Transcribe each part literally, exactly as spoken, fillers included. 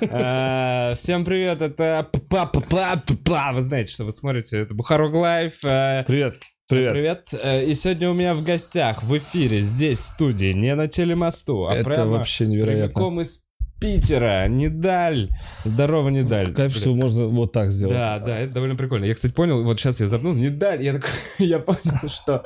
Всем привет, это па-па-па-па-па. Вы знаете, что вы смотрите, это Бухарок Лайв. Привет. Привет. Привет. И сегодня у меня в гостях в эфире здесь, в студии, не на телемосту, а это прямо вообще невероятно. Прямиком из Питера. Нидаль. Здорово, Нидаль. Кайф, что можно вот так сделать. Да, да, это довольно прикольно. Я, кстати, понял, вот сейчас я запнулся. Нидаль, я такой, я понял, что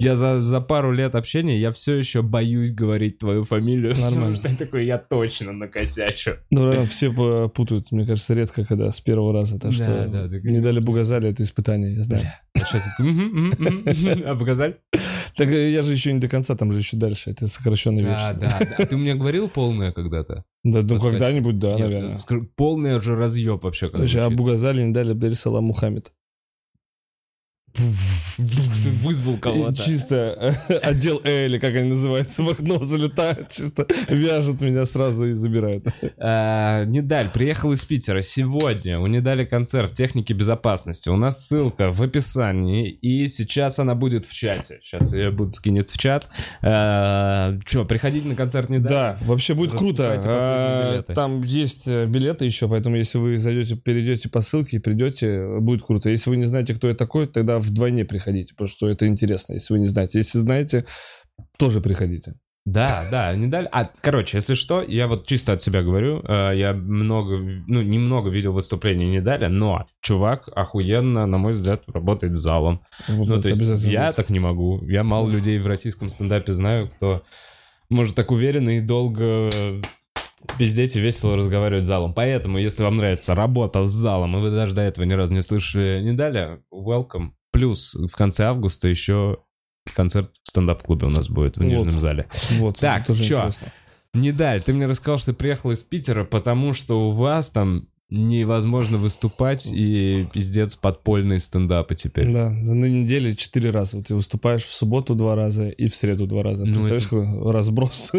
я за, за пару лет общения я все еще боюсь говорить твою фамилию. Нормально. Потому что я такой, я точно накосячу. Ну, да, все путают, мне кажется, редко, когда с первого раза. Так что да, да, Нидаль Абу-Газале, это испытание, я знаю. Абу-Газаль? Так я же еще не до конца, там же еще дальше. Это сокращенная версия. Да, да. А ты мне говорил полное когда-то? Да, ну вот, когда-нибудь, да, нет, наверное. Полный же разъеб вообще. Абу-Газале не дали Абдельсалам Мухаммед. Ты вызвал кого-то. Чисто отдел Э, или как они называются, в окно залетают, чисто вяжут меня сразу и забирают. А, Нидаль приехал из Питера сегодня. У Нидали концерт техники безопасности. У нас ссылка в описании, и сейчас она будет в чате. Сейчас ее будут скинуть в чат. А, че, приходите на концерт Нидали. Да, вообще будет круто. А, там есть билеты еще, поэтому если вы зайдете, перейдете по ссылке и придете, будет круто. Если вы не знаете, кто я такой, тогда вдвойне приходите, потому что это интересно, если вы не знаете. Если знаете, тоже приходите. Да, да, не дали. А, короче, если что, я вот чисто от себя говорю, я много, ну, немного видел выступления не дали, но чувак охуенно, на мой взгляд, работает с залом. Вот, ну, то есть я будет. Так не могу. Я мало людей в российском стендапе знаю, кто может так уверенно и долго... пиздеть и весело разговаривать с залом. Поэтому, если вам нравится работа с залом, и вы даже до этого ни разу не слышали Нидали, welcome. Плюс в конце августа еще концерт в стендап-клубе у нас будет в вот, Нижнем зале. Вот, так, чё, Нидаль, ты мне рассказал, что ты приехал из Питера, потому что у вас там невозможно выступать, и пиздец подпольные стендапы теперь. Да, на неделе четыре раза. Ты выступаешь в субботу два раза и в среду два раза. Ну, представляешь, это... какой разброс?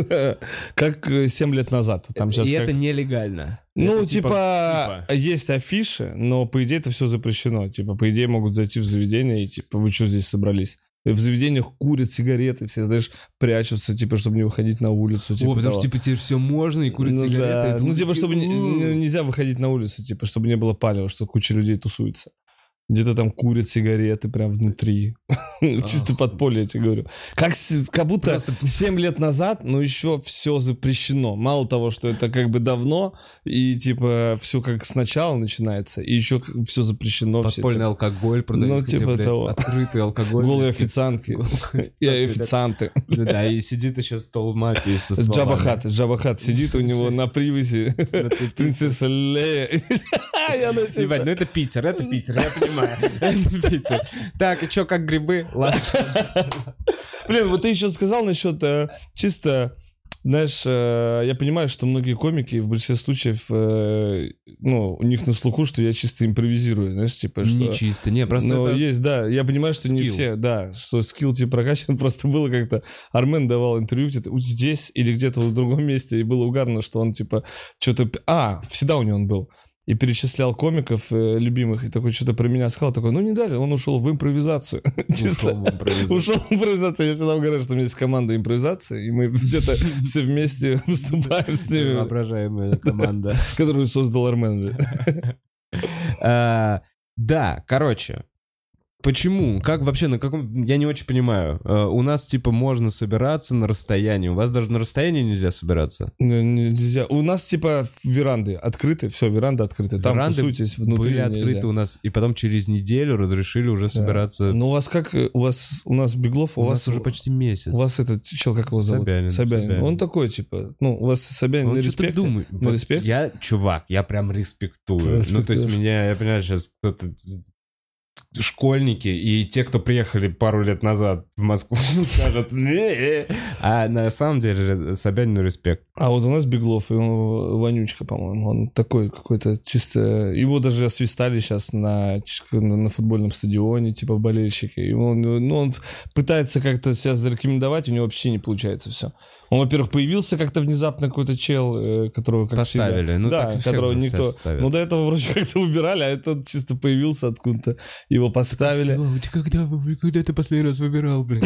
Как семь лет назад. Там сейчас и как... это нелегально. Ну, это типа, типа, есть афиши, но, по идее, это все запрещено. Типа, по идее, могут зайти в заведение и, типа, вы что здесь собрались? В заведениях курят сигареты, все, знаешь, прячутся, типа, чтобы не выходить на улицу. Типа, о, потому того. Что, типа, теперь все можно, и курят ну, сигареты. Да. Ну, типа, чтобы не, не, нельзя выходить на улицу, типа, чтобы не было палева, что куча людей тусуется. Где-то там курят сигареты прям внутри. Чисто подполье, я тебе говорю. Как, как будто просто... семь лет назад, но еще все запрещено. Мало того, что это как бы давно, и типа все как сначала начинается, и еще все запрещено. Подпольный все, алкоголь продают. Ну, типа блядь, того. Открытый алкоголь. Голые официантки. И официанты. Да, и сидит еще стол мафии со словами. Джабахат. Джабахат сидит у него на привязи. Принцесса Лея. Ебать, ну это Питер, это Питер, я понимаю. Так, и чё, как грибы? Ладно. Блин, вот ты еще сказал насчет чисто, знаешь, я понимаю, что многие комики в большинстве случаев, ну, у них на слуху, что я чисто импровизирую, знаешь, типа, что... Не чисто, не, просто но это... есть, да, я понимаю, что не все, да, что скилл тебе прокачан, просто было как-то... Армен давал интервью где-то здесь или где-то в другом месте, и было угарно, что он, типа, что-то... А, всегда у него он был. И перечислял комиков э, любимых, и такой что-то про меня сказал, такой, ну не дали, он ушел в импровизацию. Ушел в импровизацию. Ушел в импровизацию. Я всегда говорю, что у меня есть команда импровизации, и мы где-то все вместе выступаем с ними. Воображаемая команда. Которую создал Армен. Да, короче. Почему? Как вообще, на каком... Я не очень понимаю. Uh, у нас, типа, можно собираться на расстоянии. У вас даже на расстоянии нельзя собираться? Не, нельзя. У нас, типа, веранды открыты. Все, веранда открыта. Там веранды тусуйтесь внутри. Были открыты нельзя. У нас. И потом через неделю разрешили уже собираться. Да. Ну, у вас как? У вас у нас Беглов, у, у вас... У нас уже почти месяц. У вас этот чел, как его зовут? Собянин. Собянин. Собянин. Он такой, типа... Ну, у вас Собянин он на респекте. Думает. На вот респект? Я, чувак, я прям респектую. Респектуешь. Ну, то есть меня, я понимаю, сейчас кто-то... школьники и те, кто приехали пару лет назад в Москву, скажут, а на самом деле Собянину респект. А вот у нас Беглов, и он вонючка, по-моему, он такой какой-то чисто... Его даже освистали сейчас на, на футбольном стадионе, типа болельщики. И он, ну, он пытается как-то себя зарекомендовать, у него вообще не получается все. Он, во-первых, появился как-то внезапно какой-то чел, которого как поставили. Всегда... Ну, да, которого никто... Ставят. Ну, до этого вроде как-то убирали, а этот чисто появился откуда-то. Его поставили. Когда, когда ты последний раз выбирал, блин?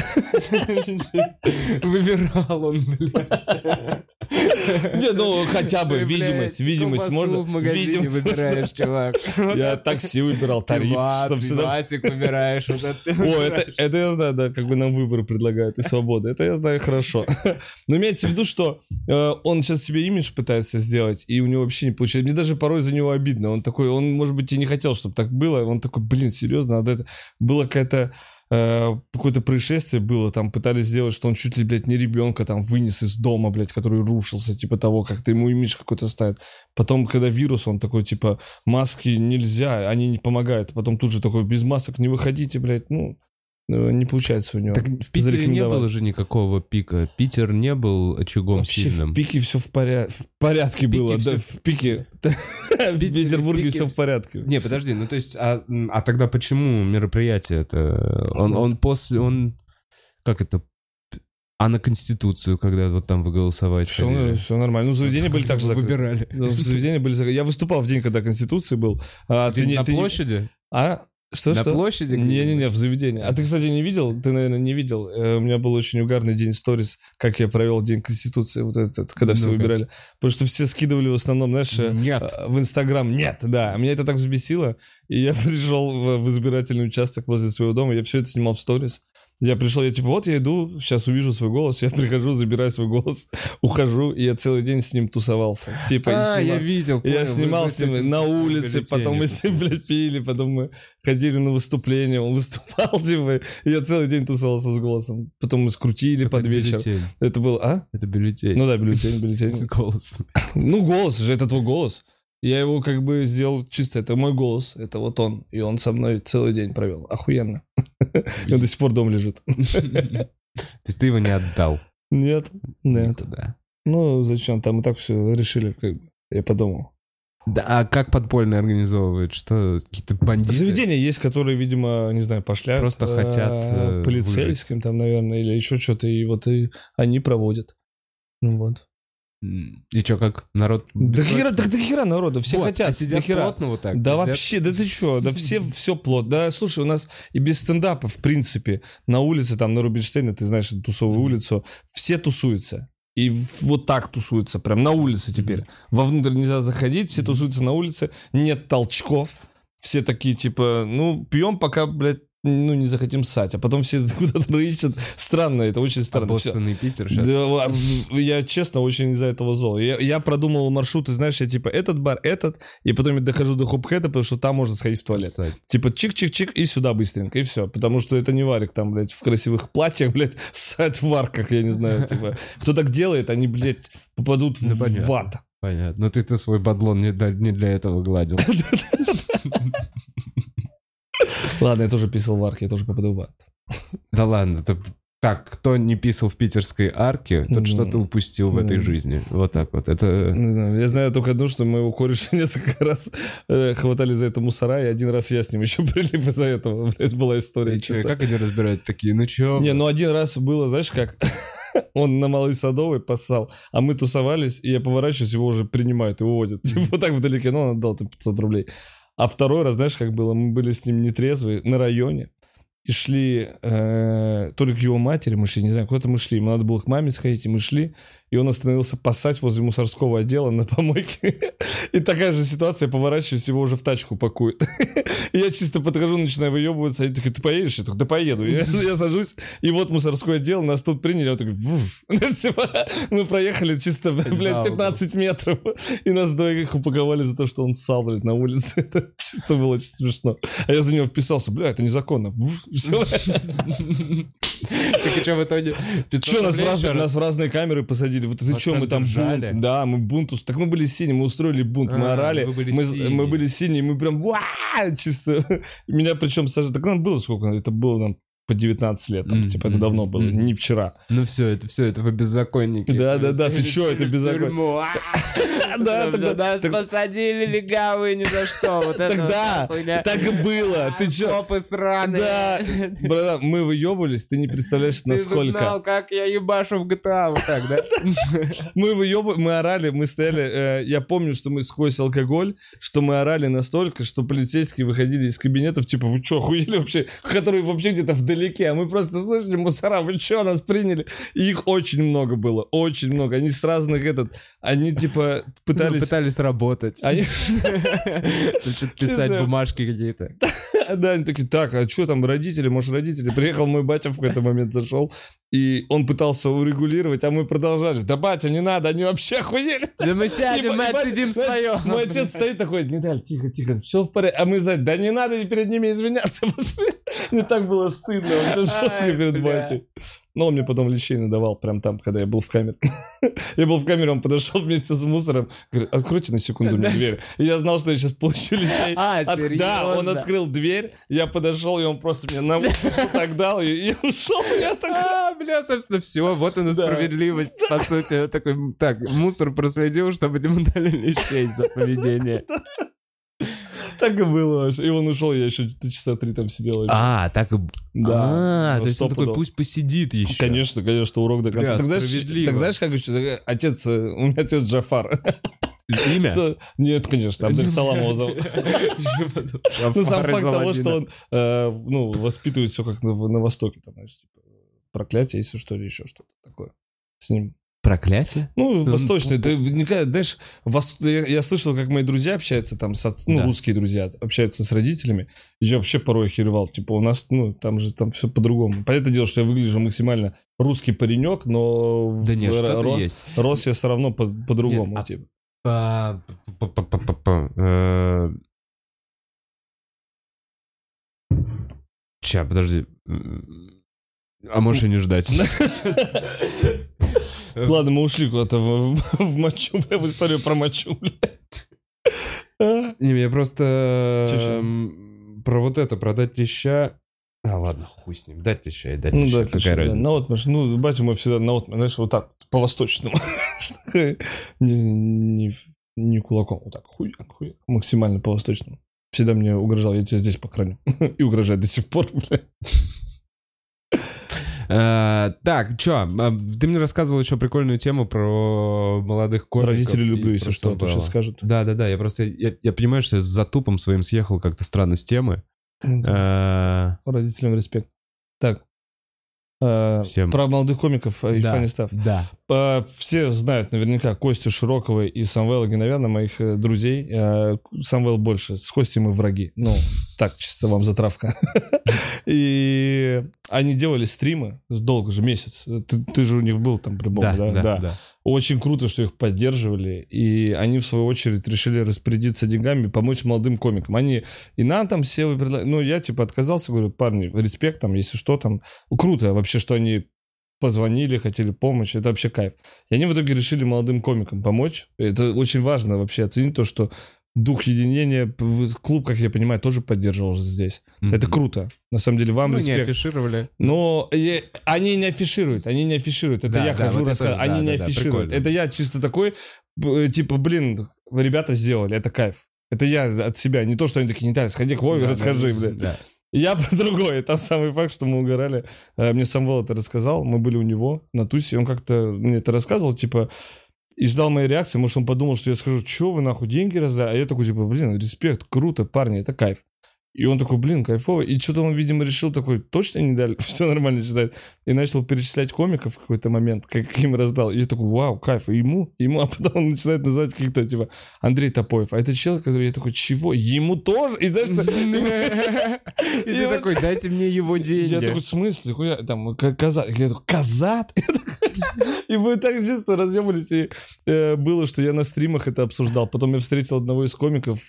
Выбирал он, блядь. Не, ну хотя бы видимость, видимость можно. В магазине выбираешь, чувак. Я такси выбирал, тариф, чтобы всегда. Пивасик выбираешь. О, это я знаю, да, как бы нам выборы предлагают и свободы. Это я знаю хорошо. Но имеется в виду, что он сейчас себе имидж пытается сделать, и у него вообще не получается. Мне даже порой за него обидно. Он такой, он, может быть, и не хотел, чтобы так было. Он такой, блин, серьезно, надо это. Было какая-то какое-то происшествие было, там пытались сделать, что он чуть ли, блядь, не ребенка там вынес из дома, блядь, который рушился, типа того, как-то ему имидж какой-то ставит. Потом, когда вирус, он такой, типа, маски нельзя, они не помогают. Потом тут же такой, без масок не выходите, блядь, ну, не получается у него. Так в Питере не было же никакого пика. Питер не был очагом вообще сильным. В пике все в, поря... в порядке в было. Да, в... в пике. В Петербурге все в порядке. Не, подожди, ну то есть, а, а тогда почему мероприятие это? Он, он после, он, как это, а на Конституцию, когда вот там вы голосовать? Все, ну, все нормально. Ну, заведения были так же закрыты. Выбирали. Ну, заведения были закрыты. Я выступал в день, когда Конституция был. А, ты, на ты... площади? А? Что, на что? Площади? Не-не-не, в заведении. А ты, кстати, не видел? Ты, наверное, не видел. У меня был очень угарный день сторис, как я провел День Конституции, вот этот, когда ну все как. Выбирали. Потому что все скидывали в основном, знаешь, нет. В Инстаграм. Нет, да. Меня это так взбесило. И я пришел в, в избирательный участок возле своего дома, я все это снимал в сторис. Я пришел, я типа, вот я иду, сейчас увижу свой голос, я прихожу, забираю свой голос, ухожу, и я целый день с ним тусовался. Типа, а, я видел. Понял, я снимал с ним на улице, потом мы с ним, блядь, пили, потом мы ходили на выступление, он выступал, типа, и я целый день тусовался с голосом. Потом мы скрутили это под вечер. Бюллетень. Это был, а? Это бюллетень. Ну да, бюллетень, бюллетень. С голосом. Ну голос же, это твой голос. Я его как бы сделал чисто, это мой голос, это вот он, и он со мной целый день провел, охуенно. И он до сих пор дома лежит. То есть ты его не отдал? Нет, нет. Ну зачем, там и так все решили, как бы, я подумал. Да, а как подпольно организовывают? Что, какие-то бандиты? Заведения есть, которые, видимо, не знаю, пошляют. Просто хотят полицейским там, наверное, или еще что-то, и вот и они проводят. Ну вот. И чё, как народ... Да хера, да, да хера народа, все вот, хотят. А сидят да плотно вот так? Да сидят. Вообще, да ты чё, да все, все плотно. Да слушай, у нас и без стендапа, в принципе, на улице, там, на Рубинштейне, ты знаешь, тусовую mm-hmm. улицу, все тусуются. И вот так тусуются, прям на улице теперь. Mm-hmm. Вовнутрь нельзя заходить, все тусуются на улице, нет толчков. Все такие, типа, ну, пьем пока, блядь, ну, не захотим ссать, а потом все куда-то ищут. Странно, это очень странно. Бостон и Питер сейчас. Да, я, честно, очень из-за этого зол. Я, я продумывал маршруты, знаешь, я типа этот бар, этот, и потом я дохожу до Hopheads, потому что там можно сходить в туалет. Ссать. Типа чик-чик-чик и сюда быстренько, и все. Потому что это не варик там, блядь, в красивых платьях, блядь, ссать в варках, я не знаю, типа. Кто так делает, они, блядь, попадут да, в понятно. Ад. Понятно. Но ты-то свой бадлон не для, не для этого гладил. Ладно, я тоже писал в арке, я тоже попаду в ад. Да ладно, то... так, кто не писал в питерской арке, тот mm-hmm. что-то упустил в mm-hmm. этой жизни. Вот так вот, это... Mm-hmm. Я знаю только одно, что моего кореша несколько раз э, хватали за это мусора, и один раз я с ним еще прилип из-за этого. Блядь, была история чисто. Как они разбираются такие? Ну чё? Не, ну один раз было, знаешь, как... Он на Малой Садовой поссал, а мы тусовались, и я поворачиваюсь, его уже принимают и уводят. Типа вот так вдалеке, ну он отдал там пятьсот рублей. А второй раз, знаешь, как было, мы были с ним нетрезвые на районе и шли э, то ли к его матери, мы шли, не знаю, куда-то мы шли, ему надо было к маме сходить, и мы шли, и он остановился поссать возле мусорского отдела на помойке. И такая же ситуация, я поворачиваюсь, его уже в тачку пакуют. Я чисто подхожу, начинаю выебываться, они такие, ты поедешь? Я такой, да поеду. Я, я сажусь, и вот мусорское отдел, нас тут приняли, он такой, вуф. Мы проехали чисто, блядь, пятнадцать метров, и нас двоих упаковали за то, что он ссал, блядь, на улице. Это чисто было чисто смешно. А я за него вписался, бля, это незаконно. Все. Так и что в итоге? Что, нас в разные камеры посадили? Вот это что, мы там бунт, да, мы бунт, так мы были синие, мы устроили бунт, а, мы орали, были мы, мы были синие, мы прям, вау, чисто, меня причем сажали, так нам было сколько, это было нам по девятнадцать лет, там, mm-hmm. типа это давно было, mm-hmm. не вчера. Ну все, это все, это вы беззаконники. Да-да-да, ты что, это беззаконник. Да, нас посадили легавые ни за что, вот это да, так и было, ты что. Копы сраные. Да, братан, мы выебывались, ты не представляешь, насколько. Ты знал, как я ебашу в джи ти эй вот так, да? Мы выебывались, мы орали, мы стояли, я помню, что мы сквозь алкоголь, что мы орали настолько, что полицейские выходили из кабинетов, типа, вы что, охуели вообще, которые вообще где-то вдалеке далеке. Мы просто слышали, мусора, вы что, нас приняли? И их очень много было, очень много. Они с разных, этот, они типа пытались... Пытались работать. Они... Писать бумажки какие-то. Да, они такие, так, а что там, родители, может, родители? Приехал мой батя в какой-то момент, зашел, и он пытался урегулировать, а мы продолжали. Да, батя, не надо, они вообще охуели. Да мы сядем, мы отсидим свое. Мой отец стоит такой, Нидаль, тихо, тихо, все в порядке. А мы, да не надо перед ними извиняться, пошли. Мне так было стыдно, он же жестко перед батей. Но он мне потом лещей надавал, прям там, когда я был в камере. Я был в камере, он подошел вместе с мусором, говорит, откройте на секунду мне дверь. И я знал, что я сейчас получу лещей. А, серьезно? Да, он открыл дверь, я подошел, и он просто мне на уши так дал, и ушел. Я так... А, бля, собственно, все, вот она справедливость, по сути. Такой, так, мусор проследил, чтобы ему дали лещей за поведение. Так и было. И он ушел, я еще часа три там сидел. А, так и... Да. А, то есть он такой, пусть посидит еще. Конечно, конечно, урок до конца. Так знаешь, как еще? Отец, у меня отец Джафар. Имя? Нет, конечно, Абдель Саламова зовут. Ну, сам факт того, что он, ну, воспитывает все как на Востоке, там, знаешь, типа, проклятие, если что, или еще что-то такое с ним. Проклятие? Ну, восточное. Ты, знаешь, вос... я слышал, как мои друзья общаются там, с... ну, да. Русские друзья общаются с родителями. Я вообще порой херевал. Типа у нас, ну, там же там все по-другому. Понятное дело, что я выгляжу максимально русский паренек, но... Да нет, в... что-то ро... есть. Рос я все равно по- по-другому. Нет, типа. а... Ча, подожди. А можешь и не ждать. Ладно, мы ушли куда-то в, в, в мочу, я в историю про мочу, блядь. Не, я просто... Че-че? Про вот это, про дать леща... А, ладно, хуй с ним, дать леща и дать леща. Ну, дать леща, да, наотмашь. Ну, батя мой всегда наотмашь, знаешь, вот так, по-восточному. не, не, не кулаком, вот так, хуй, хуй, максимально по-восточному. Всегда мне угрожал, я тебя здесь покраню. И угрожает до сих пор, блядь. А, так, чё, ты мне рассказывал еще прикольную тему про молодых комиков. Родители люблю, если что, то сейчас скажут. Да-да-да, я просто, я, я понимаю, что я с затупом своим съехал как-то странно с темы. Да. А... Родителям респект. Так, а, про молодых комиков и да, funny stuff. Да. А, все знают наверняка Костю Широкова и Самвела Геновяна, моих друзей. А, Самвел больше, с Костей мы враги. Ну, так, чисто вам затравка. И они делали стримы, долго же, месяц. Ты, ты же у них был там прибор, да, да? Да, да, да. Очень круто, что их поддерживали. И они, в свою очередь, решили распорядиться деньгами, помочь молодым комикам. Они и нам там все предлагали. Ну, я типа отказался, говорю, парни, респект там, если что там. Круто вообще, что они позвонили, хотели помощь. Это вообще кайф. И они в итоге решили молодым комикам помочь. Это очень важно вообще оценить то, что дух единения, клуб, как я понимаю, тоже поддерживал здесь. Mm-hmm. Это круто. На самом деле, вам ну, респект. Ну, не афишировали. Но я, они не афишируют, они не афишируют. Это да, я да, хожу вот рассказывать. Они да, не да, афишируют. Да, это я чисто такой, типа, блин, ребята сделали, это кайф. Это я от себя. Не то, что они такие, не так, сходи к Вове, да, расскажи, да, блядь. Да. Я про другое. Там самый факт, что мы угорали. Мне Самвел это рассказал, мы были у него на тусе, он как-то мне это рассказывал, типа... И ждал моей реакции, может, он подумал, что я скажу, что вы нахуй деньги раздали? А я такой, типа, блин, респект, круто, парни, это кайф. И он такой, блин, кайфово. И что-то он, видимо, решил такой, точно не дали? Все нормально считает. И начал перечислять комиков в какой-то момент, как им раздал. И я такой, вау, кайф. И ему, ему. А потом он начинает называть каких-то, типа, Андрей Топоев. А это человек, который, я такой, чего? Ему тоже? И знаешь, что? И ты такой, дайте мне его деньги. Я такой, в смысле? Хуя? Там, Казат. Я такой, Казат? И мы так чисто разъебались. И было, что я на стримах это обсуждал. Потом я встретил одного из комиков...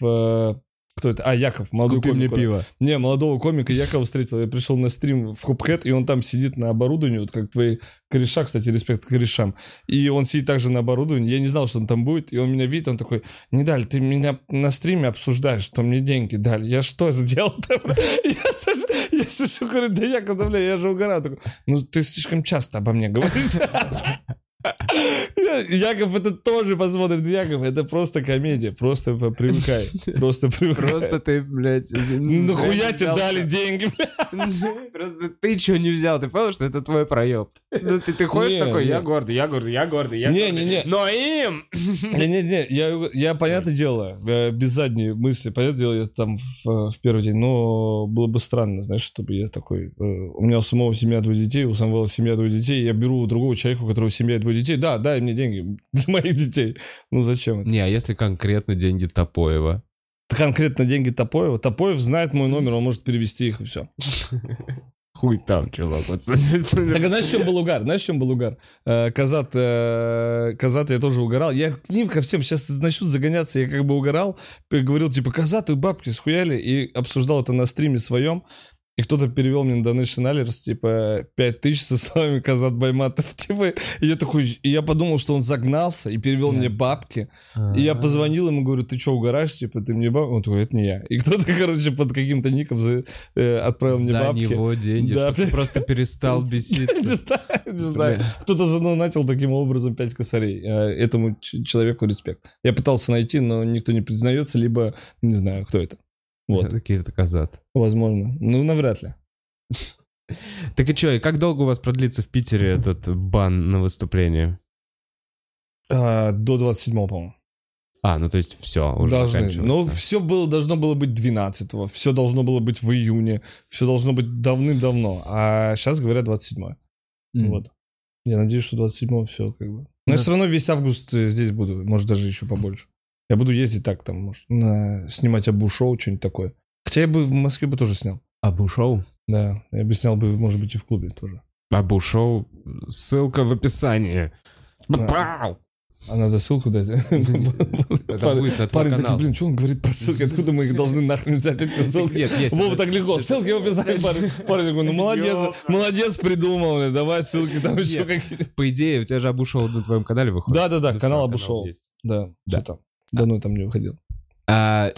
Кто это? А, Яков, молодой Купи комик. Мне пиво. Не, молодого комика Якова встретил. Я пришел на стрим в Hopheads, и он там сидит на оборудовании, вот как твои кореша, кстати, респект корешам. И он сидит также на оборудовании. Я не знал, что он там будет, и он меня видит, он такой, Нидаль, ты меня на стриме обсуждаешь, что мне деньги дали. Я что сделал-то? Я сижу, говорю, да Яков, да бля, я же угорал. Ну, ты слишком часто обо мне говоришь. Яков это тоже посмотрит. Яков, это просто комедия. Просто привыкай. Просто привыкай. Просто ты, блядь... Нахуя тебе дали деньги, блядь? Просто ты что не взял? Ты понял, что это твой проеб? Ну ты ходишь такой, я гордый, я гордый, я гордый, я гордый. Не-не-не. Но им... Не-не-не, я, понятное дело, без задней мысли, понятное дело, я там в первый день, но было бы странно, знаешь, чтобы я такой... У меня у самого семья двое детей, у Самвела семья двое детей, я беру другого человека, у которого семья двое детей, да, дай мне деньги для моих детей. Ну зачем это? Не, а если конкретно деньги Топоева? Конкретно деньги Топоева? Топоев знает мой номер, он может перевести их и все. Хуй там, чувак. Так знаешь, в чем был угар? Знаешь, в чем был угар? Казат, Казат я тоже угорал. Я к ним ко всем сейчас начнут загоняться. Я как бы угорал, говорил, типа, Казат, вы бабки схуяли, и обсуждал это на стриме своем. И кто-то перевел мне на донейшн алерс, типа, пять тысяч со словами Казад Байматов. Типа, и я такой, и я подумал, что он загнался, и перевел yeah. мне бабки. Uh-huh. И я позвонил ему, говорю, ты что, угораешь? Типа, ты мне бабки? Он такой, это не я. И кто-то, короче, под каким-то ником за, э, отправил за мне бабки. За него деньги, да, чтобы просто перестал беситься. Не знаю, не знаю. Кто-то занонатил таким образом пять косарей. Этому человеку респект. Я пытался найти, но никто не признается, либо не знаю, кто это. Вот. Такие это Казат. Возможно. Ну, навряд ли. Так и что, и как долго у вас продлится в Питере этот бан на выступление? А, до двадцать седьмого, по-моему. А, ну то есть все, уже заканчивается. Ну, все было, должно было быть двенадцатого, все должно было быть в июне, все должно быть давным-давно, а сейчас, говорят, двадцать седьмого. Mm. Вот. Я надеюсь, что двадцать седьмого все как бы. Но mm. я все равно весь август здесь буду, может, даже еще побольше. Я буду ездить так там, может, на... снимать Абу-шоу, что-нибудь такое. Хотя я бы в Москве бы тоже снял. Абу-шоу? Да, я бы снял бы, может быть, и в клубе тоже. Абу-шоу, ссылка в описании. Попал! А надо ссылку дать. Парень такой, блин, что он говорит про ссылки? Откуда мы их должны нахрен взять? Вова так легко. Ссылки в описании. Парень такой, ну молодец, молодец, придумал. Давай ссылки там еще какие-то. По идее, у тебя же Абу-шоу на твоем канале выходит. Да-да-да, канал Абу-шоу. Да, все там. Давно там не выходил. А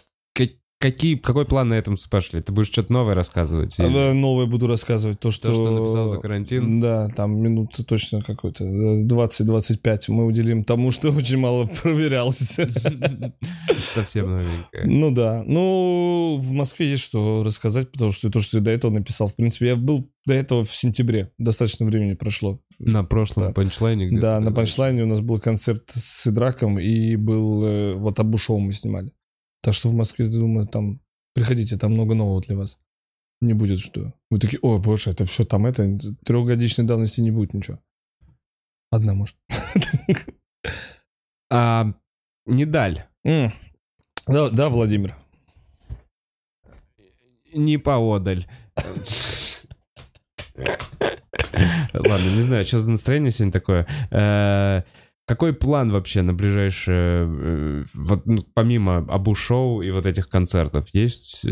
какие, какой план на этом спешле? Ты будешь что-то новое рассказывать? Или... Новое буду рассказывать. То, что... то, что написал за карантин? Да, там минуты точно какой-то. двадцать-двадцать пять мы уделим тому, что очень мало проверялось. Совсем новенькое. Ну да. Ну, в Москве есть что рассказать, потому что то, что я до этого написал. В принципе, я был до этого в сентябре. Достаточно времени прошло. На прошлом да. Панчлайне? Где-то, да, на Панчлайне у нас был концерт с Идраком, и был... Вот Абу-шоу мы снимали. Так что в Москве, думаю, там... Приходите, там много нового для вас. Не будет что. Вы такие, о, боже, это все там это... Трехгодичной давности не будет ничего. Одна, может. Нидаль. Да, Владимир. Не поодаль. Ладно, не знаю, что за настроение сегодня такое. Какой план вообще на ближайшее, вот, ну, помимо Абу-шоу и вот этих концертов, есть?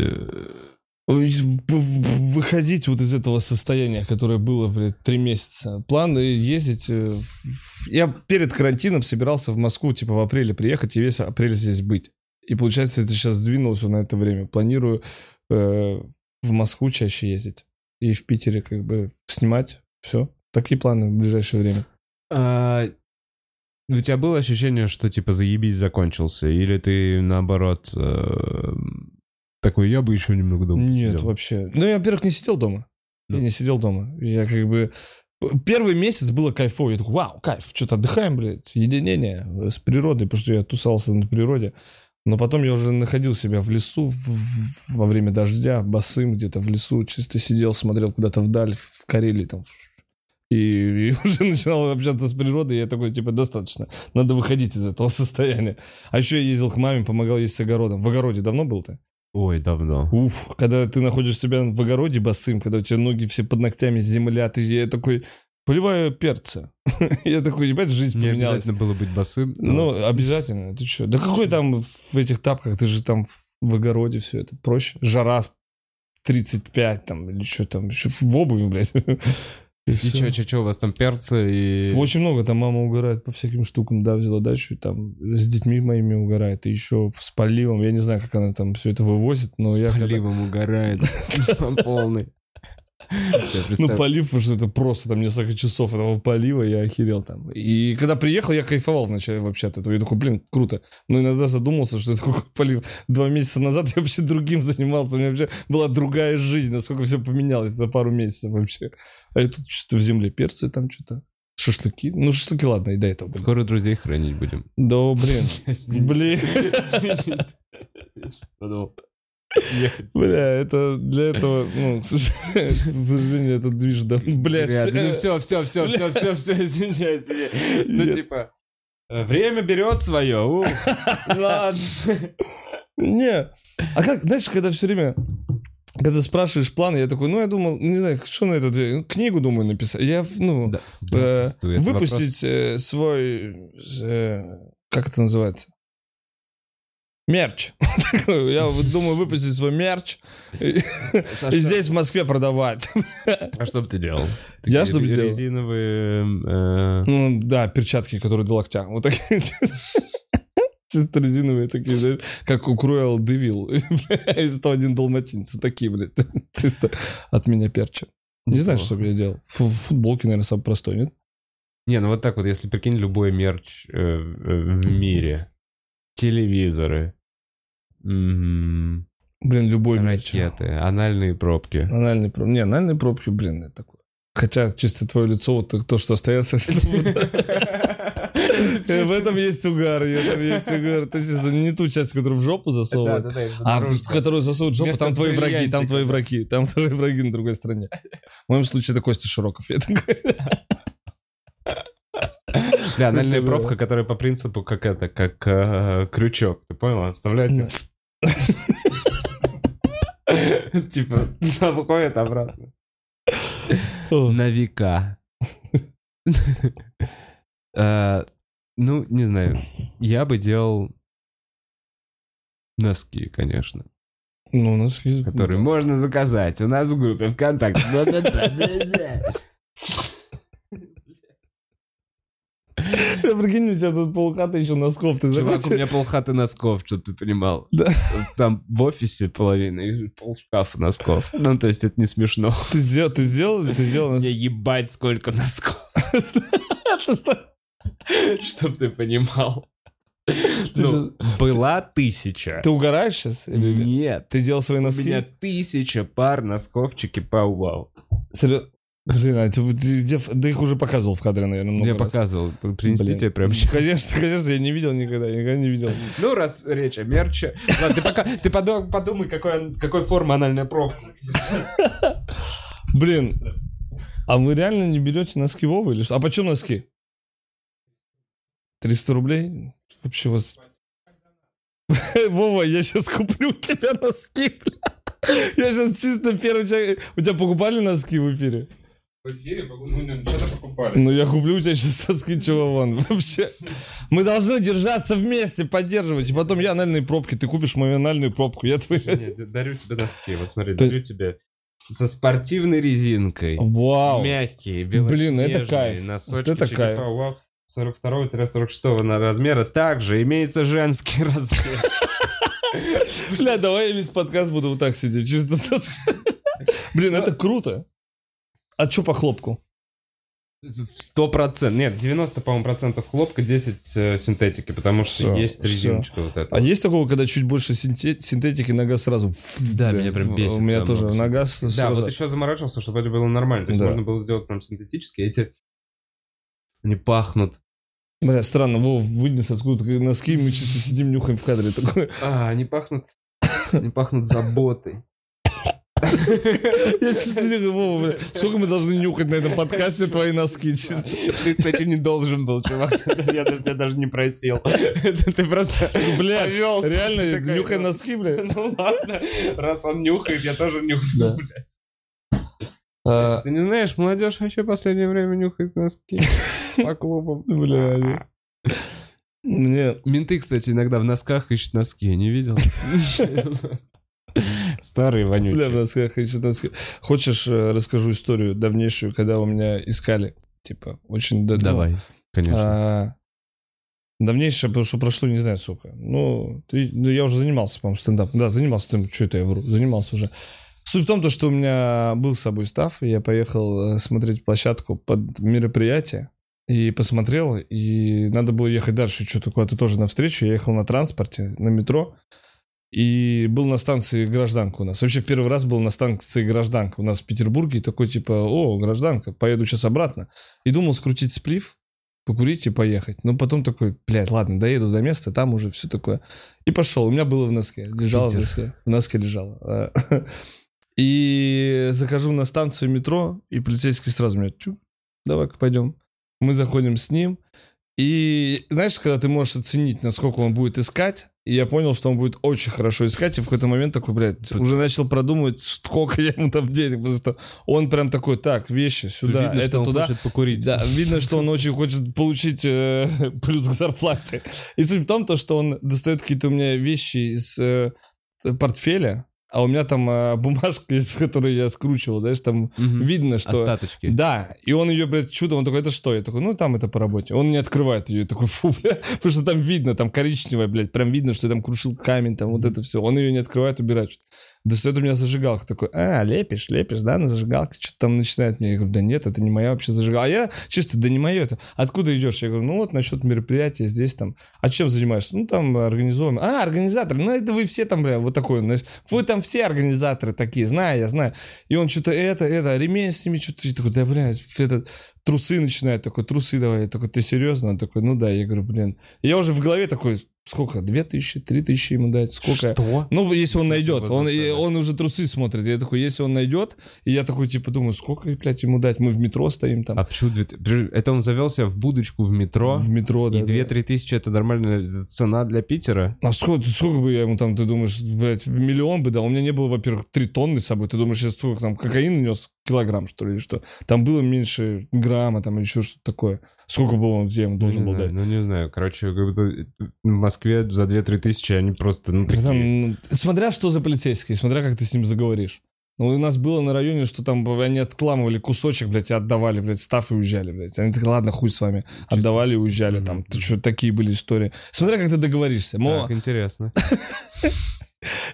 Выходить вот из этого состояния, которое было, блядь, три месяца. План ездить... Я перед карантином собирался в Москву, типа, в апреле приехать и весь апрель здесь быть. И, получается, это сейчас сдвинулось на это время. Планирую э, в Москву чаще ездить и в Питере как бы снимать. Все. Такие планы в ближайшее время. А, у тебя было ощущение, что типа заебись закончился? Или ты наоборот э, такой, я бы еще немного дома Нет, посидел? Нет, вообще. Ну, я, во-первых, не сидел дома. Да. Я не сидел дома. Я как бы... Первый месяц было кайфово. Я такой, вау, кайф, что-то отдыхаем, блядь. Единение с природой, потому что я тусался на природе. Но потом я уже находил себя в лесу в, в, во время дождя, босым где-то в лесу, чисто сидел, смотрел куда-то вдаль, в Карелии там, и, и уже начинал общаться с природой, и я такой, типа, достаточно, надо выходить из этого состояния. А еще я ездил к маме, помогал ей с огородом. В огороде давно был ты? Ой, давно. Уф, когда ты находишь себя в огороде босым, когда у тебя ноги все под ногтями земля, ты я такой... Поливаю перца. Я такой, ребят, жизнь не поменялась. Не обязательно было быть босым. Но... Ну, обязательно. Ты что? Да какой там в этих тапках? Ты же там в огороде все это. Проще. Жара тридцать пять там или что там. Еще в обуви, блядь. И, и что, что, что у вас там перца и... Очень много. Там мама угорает по всяким штукам. Да, взяла дачу. Там с детьми моими угорает. И еще с поливом. Я не знаю, как она там все это вывозит. Но с я поливом когда... угорает. Полный. Ну, полив, потому что это просто там несколько часов этого полива, я охерел там. И когда приехал, я кайфовал вначале вообще от этого. Я такой, блин, круто. Но иногда задумался, что это такой полив. Два месяца назад я вообще другим занимался. У меня вообще была другая жизнь. Насколько все поменялось за пару месяцев вообще. А я тут чисто в земле перцы там что-то. Шашлыки? Ну, шашлыки, ладно, и до этого. Будем. Скоро друзей хранить будем. Да, блин. Блин. Бля, это для этого, ну, к сожалению, это движ, да, блядь. Ну, все, все, все, все, все, все, извиняюсь. Ну, типа, время берет свое. Ладно. Не, а как, знаешь, когда все время... Когда спрашиваешь планы, я такой, ну, я думал, не знаю, что на этот... Книгу, думаю, написать. Я, ну, да, э, да, выпустить э, свой... Э, как это называется? Мерч. Я думаю, выпустить свой мерч и здесь, в Москве, продавать. А что бы ты делал? Я что бы делал? Резиновые... Ну, да, перчатки, которые до локтя. Вот такие... Чисто резиновые такие, знаешь, как у Круэл де Вилл из сто один Далматинец. Такие, блядь, чисто от меня перчи. Не знаю, что бы я делал. Футболки, наверное, самый простой, нет? Не, ну вот так вот, если прикинь, любой мерч в мире. Телевизоры. Блин, любой мерч. Ракеты, анальные пробки. Анальные пробки. Не, анальные пробки, блин, это такое. Хотя чисто твое лицо, вот то, что остается. В этом есть угар, в этом есть угар. Ты честно, не ту часть, которую в жопу засовывают, да, да, да, а в, которую засовывают в жопу, там твои враги, там твои враги, там твои враги на другой стороне. В моем случае это Костя Широков. Да, анальная пробка, которая по принципу как это, как крючок, ты понял? Вставляется. Типа, уходит обратно. На века. Uh, ну, не знаю. Я бы делал носки, конечно. Ну, носки. Которые да. можно заказать у нас в группе ВКонтакте. Прикинь, у тебя тут полхаты еще носков. Чувак, у меня полхаты носков, чтобы ты понимал. Там в офисе половина и полшкафа носков. Ну, то есть это не смешно. Ты сделал, ты сделал, ты сделал. Мне ебать сколько носков. Чтоб ты понимал. Ну, была тысяча. Ты угораешь сейчас? Или... Нет. Ты делал свои носки? У меня тысяча пар носков чики-пау-вау. Блин, а ты, ты, ты, ты их уже показывал в кадре, наверное, много Я раз. показывал. Принести Блин. тебе прям сейчас. Конечно, конечно, я не видел никогда, никогда не видел. Ну, раз речь о мерче. Ладно, ты подумай, какой формы анальная пробка. Блин, а вы реально не берете носки Вовы или что? А почему носки? триста рублей? Вообще вас... Вова, я сейчас куплю у тебя носки, бля. Я сейчас чисто первый человек... У тебя покупали носки в эфире? В эфире? Ну, что-то покупали. Ну, я куплю у тебя сейчас носки, чувак. Вообще. Мы должны держаться вместе, поддерживать. И потом я анальные пробки. Ты купишь мою анальную пробку. Я твою... Нет, я дарю тебе носки. Вот смотри, Ты... дарю тебе... Со спортивной резинкой. Вау. Мягкие, белоснежные. Блин, это кайф. Носочки, вот это кайф. сорок второго сорок шестого на размера. Также имеется женский размер. Бля, давай я весь подкаст буду вот так сидеть. Чисто. Блин, это круто. А что по хлопку? сто процентов. Нет, девяносто, по-моему, процентов хлопка, десять синтетики, потому что есть резиночка вот эта. А есть такого, когда чуть больше синтетики, нога сразу... Да, меня прям бесит. У меня тоже нога... Да, вот еще заморачивался, чтобы это было нормально. То есть можно было сделать прям синтетически, эти... Они пахнут. Бля, странно, Вов вынес откуда носки, мы чисто сидим, нюхаем в кадре. Такое. А, они пахнут, они пахнут заботой. Я чисто нюхаю, Вова, бля. Сколько мы должны нюхать на этом подкасте твои носки, чисто? Ты, кстати, не должен был, чувак. Я тебя даже не просил. Ты просто, бля, реально, нюхай носки, бля. Ну ладно, раз он нюхает, я тоже нюхаю, блядь. А... Ты не знаешь, молодежь вообще в последнее время нюхает носки по клубам. Бля. Менты, кстати, иногда в носках ищут носки, я не видел. Старые вонючие. Бля, в носках ищут носки. Хочешь, расскажу историю давнейшую, когда у меня искали? Типа, очень... Давай, конечно. Давнейшее, потому что прошло, не знаю, сколько. Ну, я уже занимался, по-моему, стендапом. Да, занимался, что это я вру. Занимался уже. Суть в том, что у меня был с собой стаф, и я поехал смотреть площадку под мероприятие. И посмотрел, и надо было ехать дальше, что-то куда-то тоже навстречу. Я ехал на транспорте, на метро, и был на станции «Гражданка» у нас. Вообще в первый раз был на станции «Гражданка» у нас в Петербурге. И такой типа, о, «Гражданка», поеду сейчас обратно. И думал скрутить сплив, покурить и поехать. Но потом такой, блядь, ладно, доеду до места, там уже все такое. И пошел, у меня было в носке, лежало в носке, в носке лежало. И захожу на станцию метро, и полицейский сразу мне, чу, давай-ка пойдем. Мы заходим с ним, и знаешь, когда ты можешь оценить, насколько он будет искать, и я понял, что он будет очень хорошо искать, и в какой-то момент такой, блядь, уже начал продумывать, сколько я ему там денег, потому что он прям такой, так, вещи сюда, видно, это туда. Хочет покурить. Да, видно, что он очень хочет получить э, плюс к зарплате. И суть в том, то, что он достает какие-то у меня вещи из э, портфеля, а у меня там э, бумажка есть, которую я скручивал, знаешь, там угу. видно, что... Остаточки. Да, и он ее, блядь, чудом, он такой, это что? Я такой, ну, там это по работе. Он не открывает ее, я такой, фу, блядь, потому что там видно, там коричневая, блядь, прям видно, что я там крушил камень, там вот это все. Он ее не открывает, убирает что-то. Да что это у меня зажигалка? Такой, а, лепишь, лепишь, да, на зажигалке, что-то там начинает мне. Я говорю, да нет, это не моя вообще зажигалка. А я чисто, да не мое это. Откуда идешь? Я говорю, ну вот насчет мероприятия здесь там. А чем занимаешься? Ну там организуем. А, организатор, ну это вы все там, бля, вот такой. Вы там все организаторы такие, знаю, я знаю. И он что-то это, это, ремень с ними что-то. Я такой, да, блядь, это... Трусы начинают, такой, трусы давай. Я такой, ты серьезно? Он такой, ну да. Я говорю, блин. Я уже в голове такой, сколько? Две тысячи, три тысячи ему дать? Сколько? Что? Ну, если он найдет. Он, он уже трусы смотрит. Я такой, если он найдет. И я такой, типа, думаю, сколько, блядь, ему дать? Мы в метро стоим там. А почему? Это он завелся в будочку в метро? В метро, да. И две-три тысячи, это нормальная цена для Питера? А сколько, сколько бы я ему там, ты думаешь, блядь, миллион бы дал? У меня не было, во-первых, три тонны с собой. Ты думаешь, я столько там кокаин нес? Килограмм, что ли, или что? Там было меньше грамма, там, или еще что-то такое. Сколько было он, где ему должен был дать? Ну, не знаю. Короче, как будто в Москве за две-три тысячи они просто... Ну, такие... там, смотря что за полицейские, смотря как ты с ним заговоришь. Ну, у нас было на районе, что там они откламывали кусочек, блядь, и отдавали, блядь, став и уезжали, блядь. Они так, ладно, хуй с вами. Чисто. Отдавали и уезжали, mm-hmm. там, что такие были истории. Смотря как ты договоришься. Мол... Так, интересно.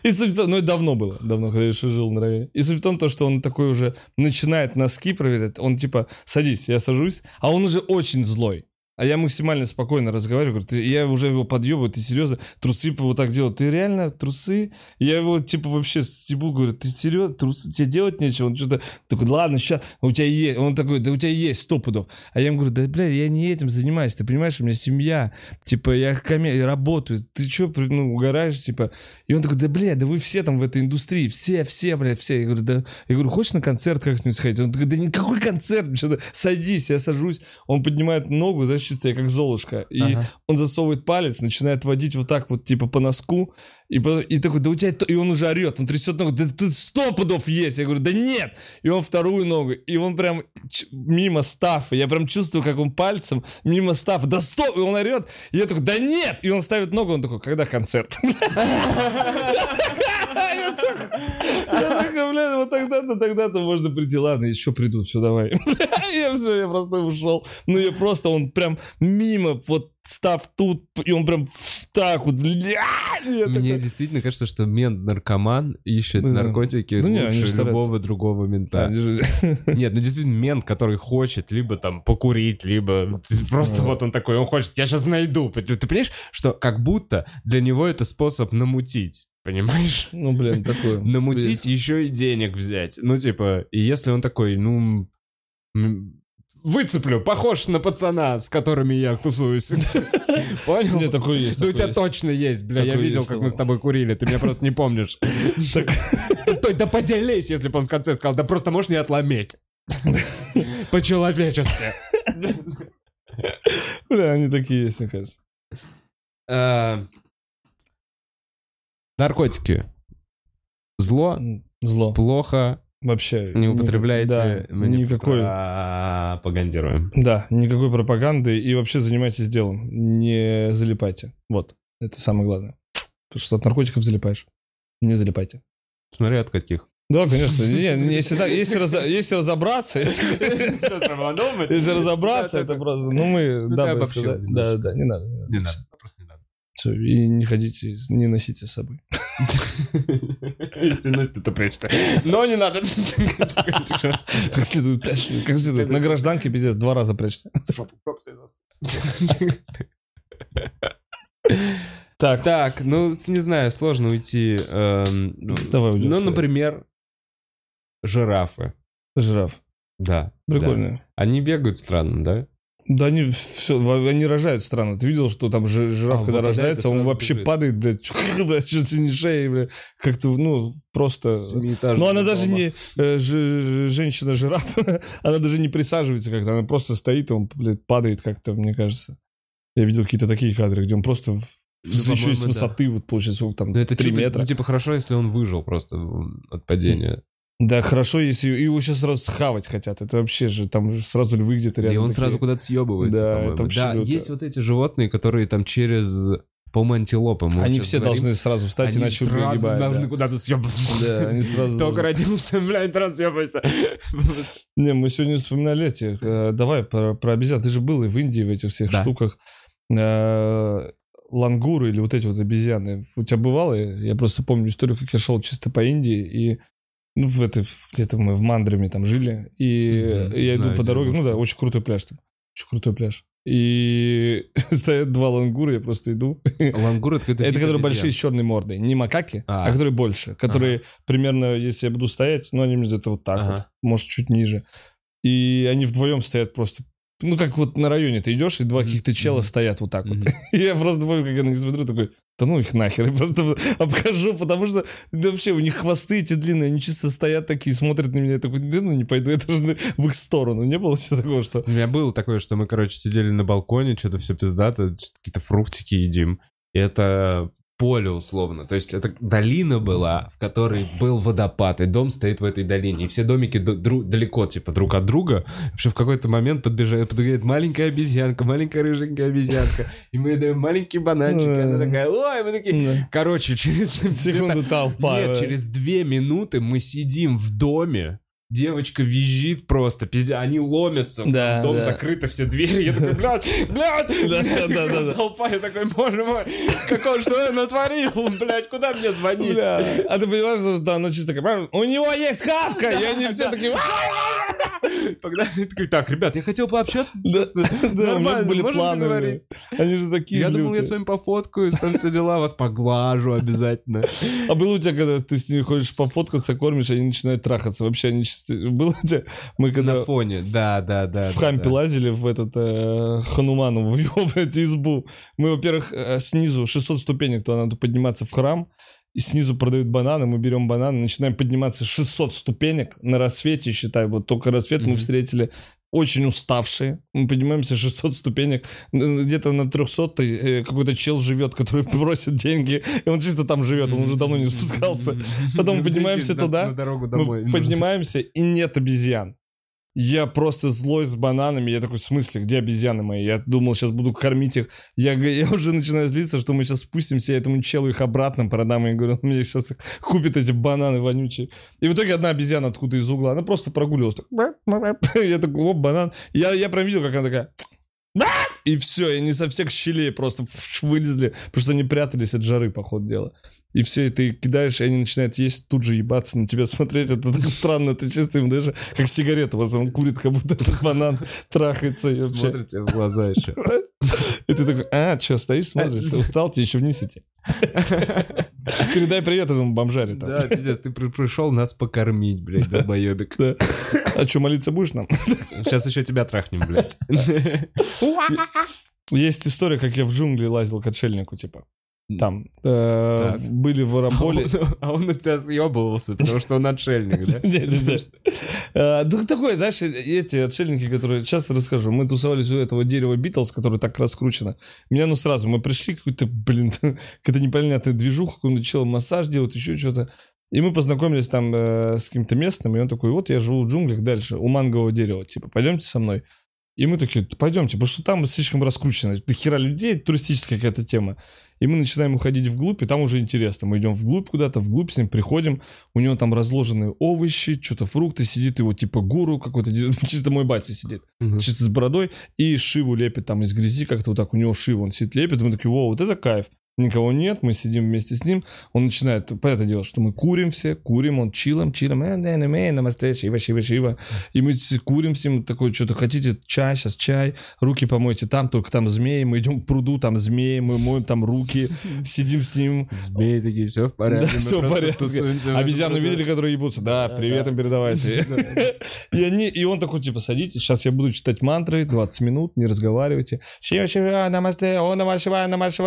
И суть в том, ну это давно было, давно, когда я еще жил на районе. И суть в том, что он такой уже начинает носки проверять, он типа, садись, я сажусь, а он уже очень злой. А я максимально спокойно разговариваю, говорю, ты, я уже его подъебываю, ты серьезно? Трусы вот так делал, ты реально трусы? Я его типа вообще стебу, говорю, ты серьезно? Трусы? Тебе делать нечего? Он что-то такой, ладно, сейчас, у тебя есть. Он такой, да у тебя есть, сто пудов. А я ему говорю, да, блядь, я не этим занимаюсь, ты понимаешь, у меня семья, типа, я коме... работаю, ты что, ну, угораешь, типа? И он такой, да, блядь, да вы все там в этой индустрии, все, все, блядь, все. Я говорю, да, я говорю, хочешь на концерт как-нибудь сходить? Он такой, да никакой концерт, что-то, садись, я сажусь. Он поднимает ногу, знаешь, чисто я как Золушка. И ага. он засовывает палец, начинает водить вот так вот, типа по носку. И, и такой, да у тебя... И он уже орет, он трясет ногу, да тут сто пудов есть. Я говорю, да нет. И он вторую ногу. И он прям ч- мимо стафа. Я прям чувствую, как он пальцем мимо стафа. Да стоп! И он орет. И я такой, да нет. И он ставит ногу, он такой, когда концерт? Я такой, блядь, вот тогда-то, тогда-то можно прийти. Ладно, еще придут, все, давай. Я все, я просто ушел. Ну, я просто, он прям мимо, вот, став тут, и он прям так вот. Мне действительно кажется, что мент-наркоман ищет наркотики лучше любого другого мента. Нет, ну действительно, мент, который хочет либо там покурить, либо просто вот он такой, он хочет, я сейчас найду. Ты понимаешь, что как будто для него это способ намутить. Понимаешь? Ну, блин, такое. Намутить, еще и денег взять. Ну, типа, и если он такой, ну... Выцеплю, похож на пацана, с которыми я тусуюсь. Понял? Нет, такой есть. Да у тебя точно есть, бля, я видел, как мы с тобой курили, ты меня просто не помнишь. Да поделись, если бы он в конце сказал, да просто можешь не отломить. По-человечески. Бля, они такие есть, мне кажется. Наркотики. Зло? Зло. Плохо. Вообще. Не употребляете? Да, никакой. Пропагандируем. Да, никакой пропаганды. И вообще занимайтесь делом. Не залипайте. Вот. Это самое главное. Потому что от наркотиков залипаешь. Не залипайте. Смотри, от каких. Да, конечно. Не, не, если, так, если, раз, если разобраться, если разобраться, это просто... Ну, мы... Да, да, да, не надо. Не надо. Просто не надо. И не ходите, не носите с собой. Если носит, то прячься. Но не надо. Как следует прячься. Как следует. На гражданке, пиздец, два раза прячься. Так, так, ну, не знаю, сложно уйти. Давай уйдем. Ну, например, жирафы. Жираф. Да. Прикольно. Они бегают странно, да? Да они все, они рожают странно. Ты видел, что там жираф, а когда рождается, он вообще бежит. Падает, блядь, чуть ли не шея, блядь, как-то, ну, просто... Ну, она дома. Даже не... Э, ж, женщина-жираф, она даже не присаживается как-то, она просто стоит, и он, блядь, падает как-то, мне кажется. Я видел какие-то такие кадры, где он просто... Да, еще и с высоты, да. Вот, получается, сколько там, да, это три метра. Ну, типа, хорошо, если он выжил просто от падения. Да, хорошо, если его сейчас сразу схавать хотят. Это вообще же, там же сразу львы где-то рядом. И он такие... сразу куда-то съебывается, да, по-моему. Это вообще, да, люто. Есть вот эти животные, которые там через... По-моему, антилопы. Они все говорим. Должны сразу встать, они иначе убегают. Они сразу должны, да. Куда-то съебываться. Да, они сразу... Только родился, блядь, раз съебывайся. Не, мы сегодня вспоминали этих... Давай про обезьян. Ты же был и в Индии в этих всех штуках. Лангуры или вот эти вот обезьяны. У тебя бывало? Я просто помню историю, как я шел чисто по Индии, и ну, в это, где-то мы в Мандреме там жили, и да, я иду знаю, по дороге, ну да, очень крутой пляж там, очень крутой пляж. И стоят два лангура, я просто иду. Лангуры — это которые обезьян. Большие, с черной мордой. Не макаки, а, а которые больше. Которые ага. примерно, если я буду стоять, ну они где-то вот так ага. вот, может чуть ниже. И они вдвоем стоят просто. Ну, как вот на районе ты идешь, и два каких-то чела mm-hmm. стоят вот так mm-hmm. вот. И я просто помню, как я на них смотрю, такой, да ну их нахер, я просто обхожу, потому что да, вообще у них хвосты эти длинные, они чисто стоят такие, смотрят на меня, я такой, да ну не пойду, я должен в их сторону. Не было все такого, что... У меня было такое, что мы, короче, сидели на балконе, что-то все пиздато, какие-то фруктики едим. И это... поле условно, то есть это долина была, в которой был водопад, и дом стоит в этой долине, и все домики д- дру- далеко, типа, друг от друга, вообще в какой-то момент подбежает, подбегает маленькая обезьянка, маленькая рыженькая обезьянка, и мы даем маленькие бананчики, она такая, ой, мы такие, короче, через секунду толпа, нет, через две минуты мы сидим в доме, девочка визжит просто, пиздец, они ломятся, да, дом да. закрыты, все двери, я такой, блядь, блядь, блядь, да, да, да, толпа, я такой, боже мой, какого, что я натворил, блядь, куда мне звонить? Блядь. А ты понимаешь, что да, она чисто такая, у него есть хавка, и они все такие, погнали, такой, так, ребят, я хотел пообщаться, нормально, были планы, говорить. Они же такие я думал, я с вами пофоткаюсь, там все дела, вас поглажу обязательно. А было у тебя, когда ты с ними ходишь пофоткаться, кормишь, они начинают трахаться, вообще они было у тебя? Мы когда... На фоне, да-да-да. В да, хампе да. лазили в этот э, Хануману, в его, блядь, избу. Мы, во-первых, снизу шестьсот ступенек, то надо подниматься в храм, и снизу продают бананы, мы берем бананы, начинаем подниматься шестьсот ступенек на рассвете, считай, вот только рассвет mm-hmm. мы встретили, очень уставшие, мы поднимаемся шестьсот ступенек, где-то на трехсотой какой-то чел живет, который просит деньги, и он чисто там живет, он уже давно не спускался. Потом мы поднимаемся туда, мы поднимаемся, и нет обезьян. Я просто злой с бананами. Я такой, в смысле, где обезьяны мои? Я думал, сейчас буду кормить их. Я, я уже начинаю злиться, что мы сейчас спустимся, я этому челу их обратно продам. И говорю, он мне сейчас купит эти бананы вонючие. И в итоге одна обезьяна откуда из угла, она просто прогуливалась. Я такой, оп, банан. Я, я прям видел, как она такая... И все, и они со всех щелей просто вылезли, потому что они прятались от жары, по ходу дела. И все, и ты кидаешь, и они начинают есть, тут же ебаться, на тебя смотреть, это так странно, ты чисто им даже, как сигарету, он курит, как будто этот банан трахается. И смотрит тебе в глаза еще. И ты такой, а, что, стоишь, смотришь, устал, тебе еще вниз идти. Передай привет этому бомжаре. Да, пиздец, ты пришел нас покормить, блядь, долбоебик. А что, молиться будешь нам? Сейчас еще тебя трахнем, блядь. Есть история, как я в джунгли лазил к отшельнику, типа. Там э, были в Арамболе. А он от тебя съебывался, потому что он отшельник, да? Нет, нет, нет. Такое, знаешь, эти отшельники, которые... Сейчас расскажу. Мы тусовались у этого дерева Битлз, которое так раскручено. Меня, ну, сразу, мы пришли, какой-то, блин, какая-то непонятная движуха, какой-то чел массаж делает, еще что-то. И мы познакомились там э, с каким-то местным, и он такой, вот я живу в джунглях дальше, у мангового дерева, типа, пойдемте со мной. И мы такие, пойдемте, потому что там слишком раскручено. До хера людей, туристическая какая-то тема. И мы начинаем уходить вглубь, и там уже интересно. Мы идем вглубь куда-то, вглубь с ним приходим. У него там разложены овощи, что-то фрукты. Сидит его типа гуру какой-то. Чисто мой батя сидит. Угу. Чисто с бородой. И шиву лепит там из грязи как-то вот так. У него шиву, он сидит, лепит. И мы такие, о, вот это кайф. Никого нет, мы сидим вместе с ним. Он начинает, понятное дело, что мы курим все, курим, он чилом, чилом. И мы курим всем, такой, что-то хотите, чай, сейчас чай, руки помойте там, только там змеи. Мы идем к пруду, там змеи, мы моем там руки, сидим с ним. Змеи такие, все в порядке. Да, все в порядке. Обезьяны видели, которые ебутся? Да, привет им передавайте. И он такой, типа, садитесь, сейчас я буду читать мантры, двадцать минут, не разговаривайте.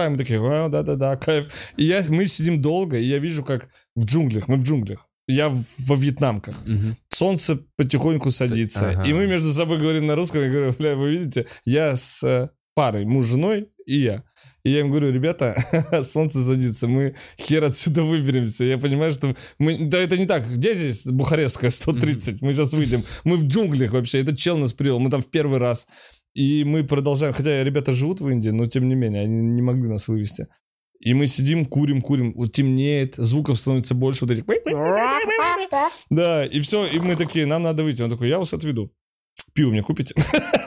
Мы такие, да, да-да-да, кайф. И я, мы сидим долго, и я вижу, как в джунглях, мы в джунглях, я в, во вьетнамках. Угу. Солнце потихоньку садится. Ага. И мы между собой говорим на русском, я говорю, бля, вы видите, я с парой, муж с женой и я. И я им говорю, ребята, солнце садится, мы хер отсюда выберемся. Я понимаю, что мы... Да это не так. Где здесь Бухарестская сто тридцать? Мы сейчас выйдем. Мы в джунглях вообще. Этот чел нас привел. Мы там в первый раз. И мы продолжаем, хотя ребята живут в Индии, но тем не менее, они не могли нас вывести. И мы сидим, курим, курим, вот темнеет, звуков становится больше, вот этих... Да, и все, и мы такие, нам надо выйти. Он такой, я вас отведу. Пиво мне купите?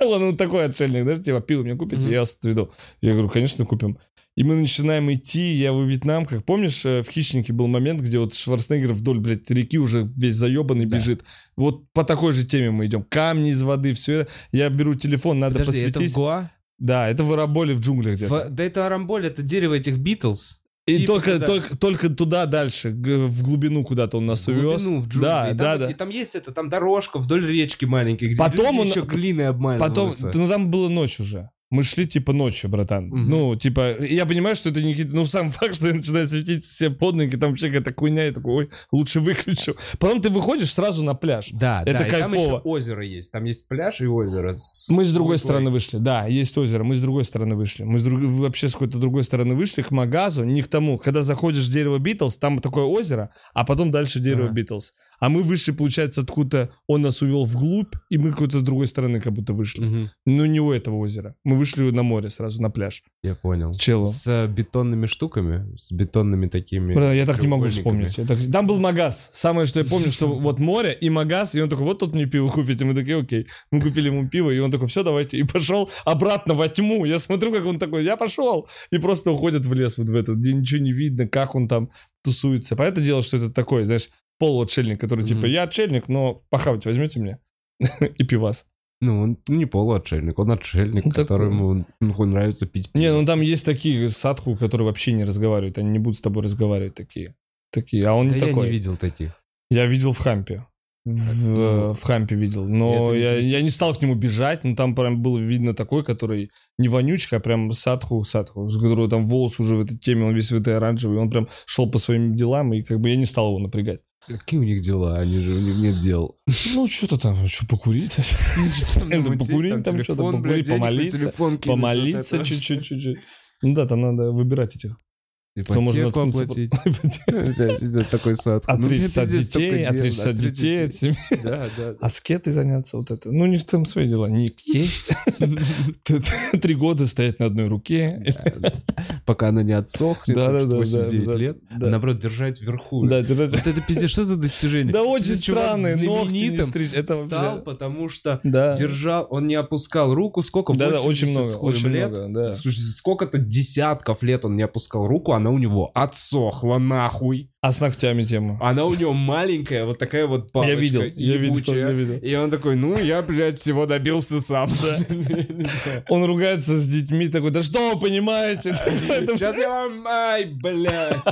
Он вот такой отшельник, да, типа, пиво мне купите, я вас отведу. Я говорю, конечно, купим. И мы начинаем идти, я во Вьетнамках. Помнишь, в «Хищнике» был момент, где вот Шварценеггер вдоль, блядь, реки уже весь заебанный да. бежит. Вот по такой же теме мы идем. Камни из воды, все это. Я беру телефон, надо Подожди, посветить. Подожди, это в Гоа? Да, это в Арамболе, в джунглях где-то. В... Да это Арамболь, это дерево этих Битлз. И типа только, только, только туда дальше, в глубину куда-то он нас увез. В глубину, в джунгли. Да, и, да, да. и там есть это, там дорожка вдоль речки маленькой, где потом люди он... еще глиной обманываются. Потом, ну там была ночь уже. Мы шли, типа, ночью, братан. Угу. Ну, типа, я понимаю, что это не... Ну, сам факт, что я начинаю светить все под ноги, там вообще какая-то хуйня, я такой, ой, лучше выключу. Потом ты выходишь сразу на пляж. Да, это да, кайфово. Там еще озеро есть. Там есть пляж и озеро. Мы с другой стороны вышли, да, есть озеро. Мы с другой стороны вышли. Мы с друг... вообще с какой-то другой стороны вышли, к магазу, не к тому. Когда заходишь в дерево Битлз, там такое озеро, а потом дальше дерево ага. Битлз. А мы вышли, получается, откуда он нас увел вглубь, и мы какой-то с другой стороны как будто вышли. Угу. Но не у этого озера. Мы вышли на море сразу, на пляж. Я понял. Челу. С бетонными штуками? С бетонными такими... Бля, я так не могу вспомнить. Так... Там был магаз. Самое, что я помню, что вот море и магаз, и он такой, вот тут мне пиво купите. Мы такие, окей. Мы купили ему пиво, и он такой, все, давайте. И пошел обратно во тьму. Я смотрю, как он такой, я пошел. И просто уходит в лес вот в этот, где ничего не видно, как он там тусуется. Понятное дело, что это такое, знаешь... полуотшельник, который mm-hmm. типа, я отшельник, но похавать возьмете мне и пивас. Ну, он не полуотшельник, он отшельник, ну, которому ну, нравится пить пиво. Не, ну там есть такие садху, которые вообще не разговаривают, они не будут с тобой разговаривать такие. такие. А он да не я такой. Я не видел таких. Я видел в Хампе. В, в Хампе видел, но я, я не стал к нему бежать, но там прям было видно такой, который не вонючка, а прям садху, садху, с которого там волос уже в этой теме, он весь в этой оранжевой, он прям шел по своим делам, и как бы я не стал его напрягать. Какие у них дела? Они же, у них нет дел. Ну, что-то там, что покурить? Покурить там что-то, покурить, помолиться, помолиться чуть-чуть. Ну да, там надо выбирать этих. Ипотеку оплатить. Такой сад. Отречься от детей, отречься от детей. Аскеты заняться, вот это. Ну, у них там свои дела. Ник есть. Три года стоять на одной руке. Пока она не отсохнет. восемьдесят девять лет. Наоборот, держать вверху. Вот это пиздец, что за достижение? Да очень странные ногти не стричь. Стал, потому что держал, он не опускал руку. Сколько? восемьдесят лет. Сколько-то десятков лет он не опускал руку, она у него отсохла нахуй. А с ногтями тема. Она у него маленькая, вот такая вот палочка. Я видел, я видел, я видел. И он такой, ну, я, блядь, всего добился сам. Он ругается с детьми, такой, да что вы понимаете? Сейчас я вам, ай, блядь.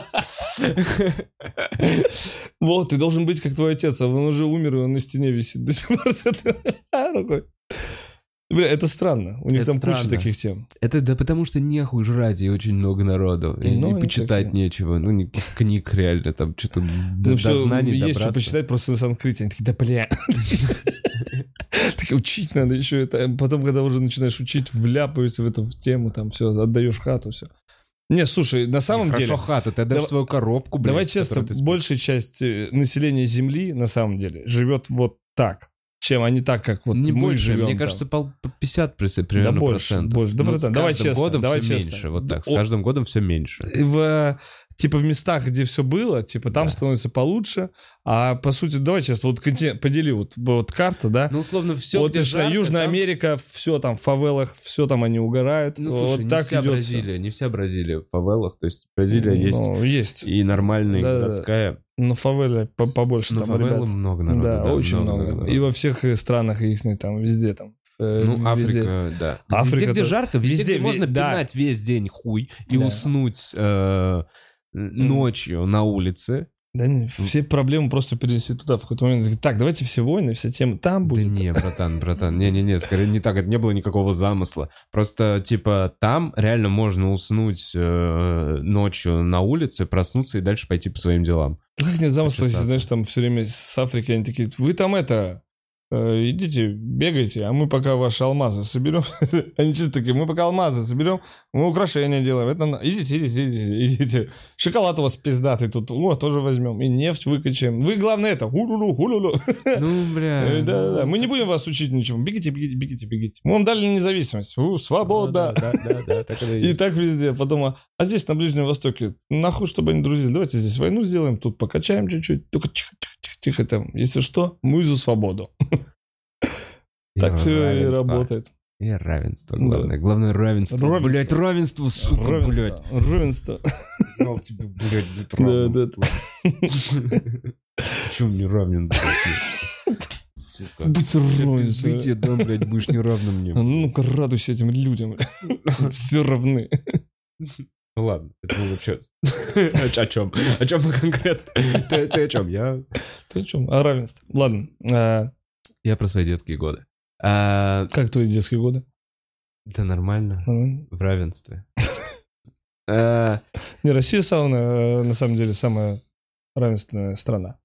Вот, ты должен быть как твой отец, а он уже умер, и он на стене висит до сих пор с этой рукой. Бля, это странно. У них это там странно. Куча таких тем. Это да потому что нехуй жрать, и очень много народу. И, ну, и почитать так, нечего. Ну, никаких книг реально там что-то ну, до, до знаний есть добраться. Что почитать просто на санскрите. Они такие, да бля. Так учить надо еще это. Потом, когда уже начинаешь учить, вляпаешься в эту тему, там все, отдаешь хату, все. Не, слушай, на самом деле... Хорошо хату, ты отдаешь свою коробку, блядь. Давай честно, большая часть населения Земли, на самом деле, живет вот так. Чем они так, как вот не мы больше, живем. Мне там. Кажется, пятьдесят примерно да больше, процентов. Больше. Да, ну, с каждым давай честно, годом давай все честно. Меньше. Вот так, с каждым О... годом все меньше. В типа в местах, где все было, типа там да. становится получше. А по сути, давай сейчас вот подели вот, вот карту, да? Ну, условно, все, вот, где жарко, Южная там... Америка, все там в фавелах, все там они угорают. Ну, слушай, вот не так вся идется. Бразилия, не вся Бразилия в фавелах. То есть Бразилия ну, есть, есть и нормальная, да, и городская. Да. Но фавелы побольше но там, ребят. Много народу. Да, да очень много. много народу. И во всех странах их там, везде там. Ну, Африка, везде. Да. Африка, везде, где то... жарко, везде, везде, где можно да. пинать весь день хуй и да. уснуть э, ночью на улице. Да нет, все проблемы просто перенесли туда в какой-то момент. Так, давайте все войны, все темы там будут. Да не, братан, братан, не-не-не, скорее не так, это не было никакого замысла. Просто, типа, там реально можно уснуть э, ночью на улице, проснуться и дальше пойти по своим делам. Как нет замысла, если, знаешь, там все время с Африки они такие, вы там это... идите, бегайте, а мы пока ваши алмазы соберем. Они чисто такие, мы пока алмазы соберем, мы украшения делаем. Это надо... Идите, идите, идите, идите. Шоколад у вас пиздатый тут, о, тоже возьмем. И нефть выкачаем. Вы, главное, это... Ху-лу-лу, ху-лу-лу. Ну, бля. Да, да. Мы не будем вас учить ничему. Бегите, бегите, бегите, бегите. Мы вам дали независимость. У, свобода. Да, да, да, так это и есть. И так везде. Потом, а здесь, на Ближнем Востоке, нахуй, чтобы они друзили. Давайте здесь войну сделаем, тут покачаем чуть-чуть. Только тихо-тихо-тихо там. Если что, мы за свободу. И так все и работает. И равенство, главное. Да. Главное равенство. равенство. Блять, равенство, сука, равенство. блять. Равенство. Сказал тебе, блять, будь равен. Да, да. Почему не равен? Сука. Будь равен. Ты тебе дам, блять, будешь не равным мне. Ну-ка, радуйся этим людям. Все равны. Ну ладно, это было сейчас. О чем? О чем мы конкретно? Ты о чем? Я... Ты о чем? О равенстве. Ладно. Я про свои детские годы. А... Как твои детские годы? Да нормально. Mm-hmm. В равенстве. Не, Россия самая, на самом деле, самая равенственная страна.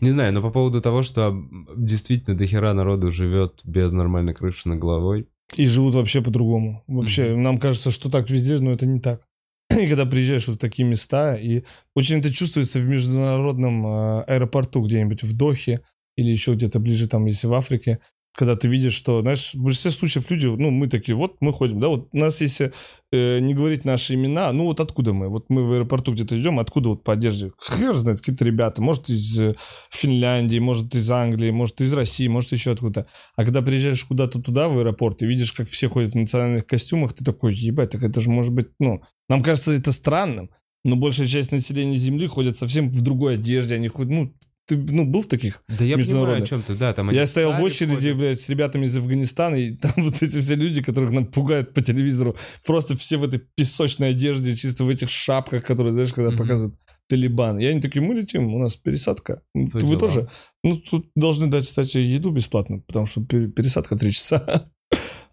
Не знаю, но по поводу того, что действительно дохера народу живет без нормальной крыши над головой. И живут вообще по-другому. Вообще, нам кажется, что так везде, но это не так. И когда приезжаешь вот в такие места, и очень это чувствуется в международном аэропорту где-нибудь в Дохе, или еще где-то ближе, там, если в Африке, когда ты видишь, что, знаешь, в большинстве случаев люди, ну, мы такие, вот, мы ходим, да, вот у нас, если э, не говорить наши имена, ну, вот откуда мы? Вот мы в аэропорту где-то идем, откуда вот по одежде? Хер знает, какие-то ребята, может, из э, Финляндии, может, из Англии, может, из России, может, еще откуда-то. А когда приезжаешь куда-то туда, в аэропорт, и видишь, как все ходят в национальных костюмах, ты такой, ебать, так это же может быть, ну, нам кажется, это странным, но большая часть населения Земли ходят совсем в другой одежде, они ходят, ну, ты, ну, был в таких да я понимаю, о чем ты, да, там... Я стоял в очереди, блядь, с ребятами из Афганистана, и там вот эти все люди, которых нам пугают по телевизору, просто все в этой песочной одежде, чисто в этих шапках, которые, знаешь, когда mm-hmm. показывают Талибан. И они такие, мы летим, у нас пересадка. Вы, Вы тоже? Ну, тут должны дать, кстати, еду бесплатно, потому что пересадка три часа.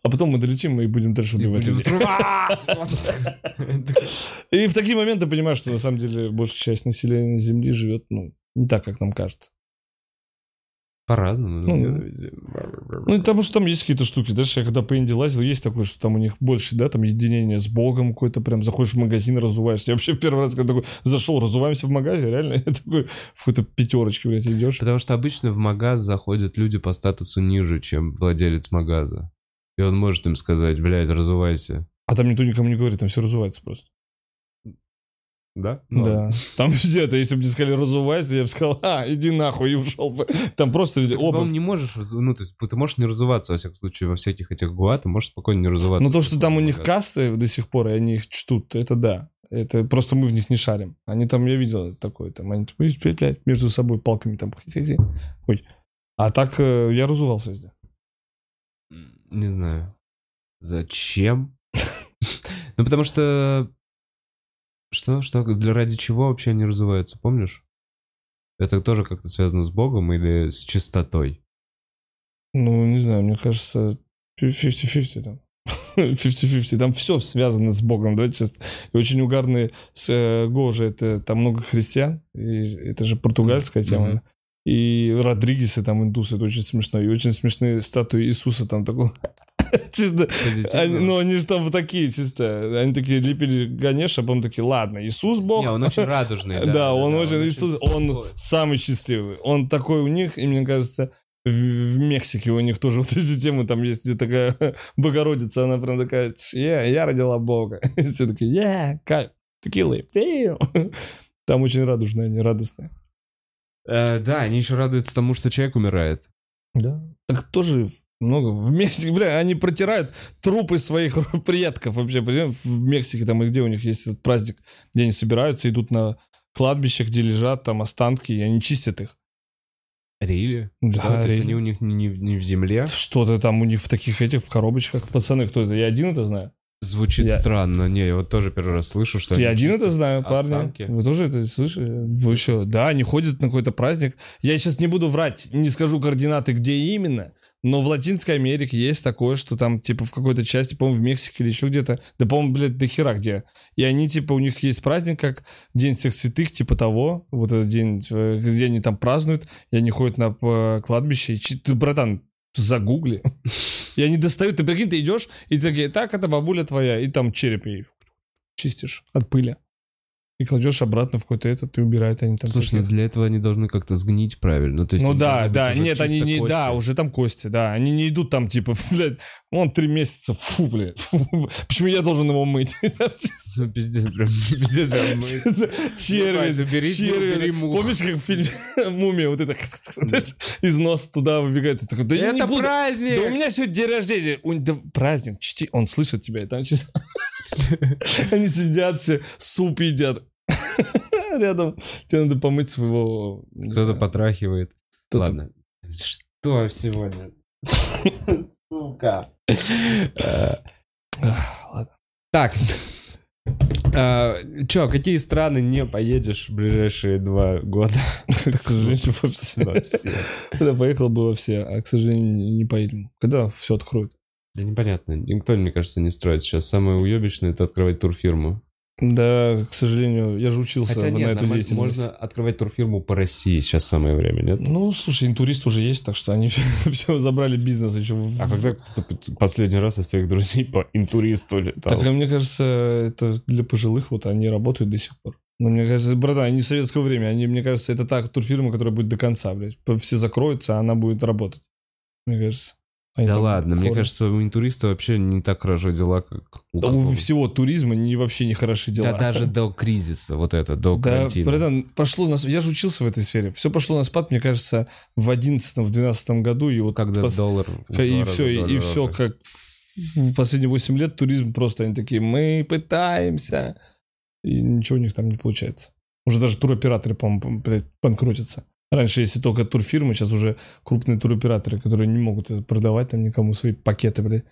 А потом мы долетим и будем дальше убивать. И в такие моменты понимаешь, что на самом деле большая часть населения Земли живет, ну, не так, как нам кажется. По-разному. Ну, ну, потому что там есть какие-то штуки. Дальше я когда по Индии лазил, есть такое, что там у них больше, да, там единение с Богом какое-то, прям заходишь в магазин, разуваешься. Я вообще в первый раз, когда такой зашел, разуваемся в магазин, реально, я такой в какой-то пятерочке, блядь, идешь. Потому что обычно в магаз заходят люди по статусу ниже, чем владелец магаза. И он может им сказать, блядь, разувайся. А там никто никому не говорит, там все разувается просто. Да? Ну, да. Там где-то, если бы не сказали разувайся, я бы сказал, а, иди нахуй, и ушел бы. Там просто так, обувь. Ты не можешь, ну, то есть, ты можешь не разуваться, во всяком случае, во всяких этих гуа, ты можешь спокойно не разуваться. Ну, то, что там у них касты до сих пор, и они их чтут, это да. Это просто мы в них не шарим. Они там, я видел такое, там, они между собой палками там. Ой. А так я разувался везде. Не знаю. Зачем? Ну, потому что... Что? Что? Для ради чего вообще они разуваются, помнишь? Это тоже как-то связано с Богом или с чистотой? Ну, не знаю, мне кажется, пятьдесят на пятьдесят там. пятьдесят на пятьдесят, там все связано с Богом, да, честно. И очень угарные с э, Гожи, это там много христиан, и это же португальская mm-hmm. тема. И Родригесы, там, индусы, это очень смешно. И очень смешные статуи Иисуса там такого... Чисто, они, ну они же там вот такие, чисто, они такие лепили Ганеша, а потом такие, ладно, Иисус Бог. Не, он очень радужный. Да, да, он, да очень, он очень Иисус, счастливый. Он самый счастливый. Он такой у них, и мне кажется, в, в Мексике у них тоже вот эти темы, там есть где такая Богородица, она прям такая, я, я родила Бога. И все такие, я, кайф. текилы. Там очень радужные, они радостные. Э, да, они еще радуются тому, что человек умирает. Да. Так тоже много. В Мексике, бля, они протирают трупы своих предков вообще. В Мексике там и где у них есть этот праздник, где они собираются, идут на кладбище, где лежат там останки, и они чистят их. Рили? Да, да, то есть они у них не, не, не в земле? Что-то там у них в таких этих, в коробочках. Пацаны, кто это? Я один это знаю? Звучит я... странно. Не, я вот тоже первый раз слышу, что... Я один это знаю, парни. Останки. Вы тоже это слышали? Вы еще... Да, они ходят на какой-то праздник. Я сейчас не буду врать, не скажу координаты, где именно, но в Латинской Америке есть такое, что там, типа, в какой-то части, по-моему, в Мексике или еще где-то, да, по-моему, блядь, до хера где. И они, типа, у них есть праздник, как День всех святых, типа того, вот этот день, где они там празднуют, и они ходят на кладбище, и, ты, братан, загугли. И они достают, ты прикинь, ты идешь, и ты такие, так, это бабуля твоя, и там череп ей чистишь от пыли. И кладешь обратно в какой-то этот, и убирают они там. Слушай, ну для этого они должны как-то сгнить правильно. То есть ну да, да, нет, они не, кости. Да, уже там кости, да. Они не идут там типа, блядь, он три месяца, фу, блядь, фу, почему я должен его мыть? Ну пиздец, блядь, пиздец, блядь, мыть. Червь, червь. Помнишь, как в фильме «Мумия» вот это из носа туда выбегает? Это праздник! Да у меня сегодня день рождения. Праздник, чти, он слышит тебя, и там чисто... Они сидят все, суп едят. Рядом тебе надо помыть своего... Кто-то потрахивает. Ладно. Что сегодня? Сука. Ладно. Так. Че, какие страны не поедешь в ближайшие два года? К сожалению, во все. Когда поехал бы во все, а, к сожалению, не поедем. Когда все откроют? Да непонятно. Никто, мне кажется, не строит сейчас. Самое уебищное — это открывать турфирму. Да, к сожалению, я же учился. Хотя нет, на эту деятельность. Можно открывать турфирму по России сейчас самое время, нет? Ну, слушай, интурист уже есть, так что они все, все забрали бизнес еще. А когда кто-то последний раз из твоих друзей по интуристу летал? Так, мне кажется, это для пожилых, вот они работают до сих пор. Но мне кажется, братан, они в советское время, они, мне кажется, это та турфирма, которая будет до конца, блядь. Все закроются, а она будет работать, мне кажется. Они да ладно, мне кажется, у интуриста вообще не так хорошо дела, как у... Да у всего туризма не, вообще не хороши дела. Да даже до кризиса, вот это, до да, карантина. Братан, пошло нас... Я же учился в этой сфере. Все пошло на спад, мне кажется, в одиннадцатом-двенадцатом году. И вот когда пос... доллар... И все, и, и все, как в последние восемь лет туризм просто... Они такие, мы пытаемся. И ничего у них там не получается. Уже даже туроператоры, по-моему, банкротятся. Раньше, если только турфирмы, сейчас уже крупные туроператоры, которые не могут продавать там никому свои пакеты, блядь.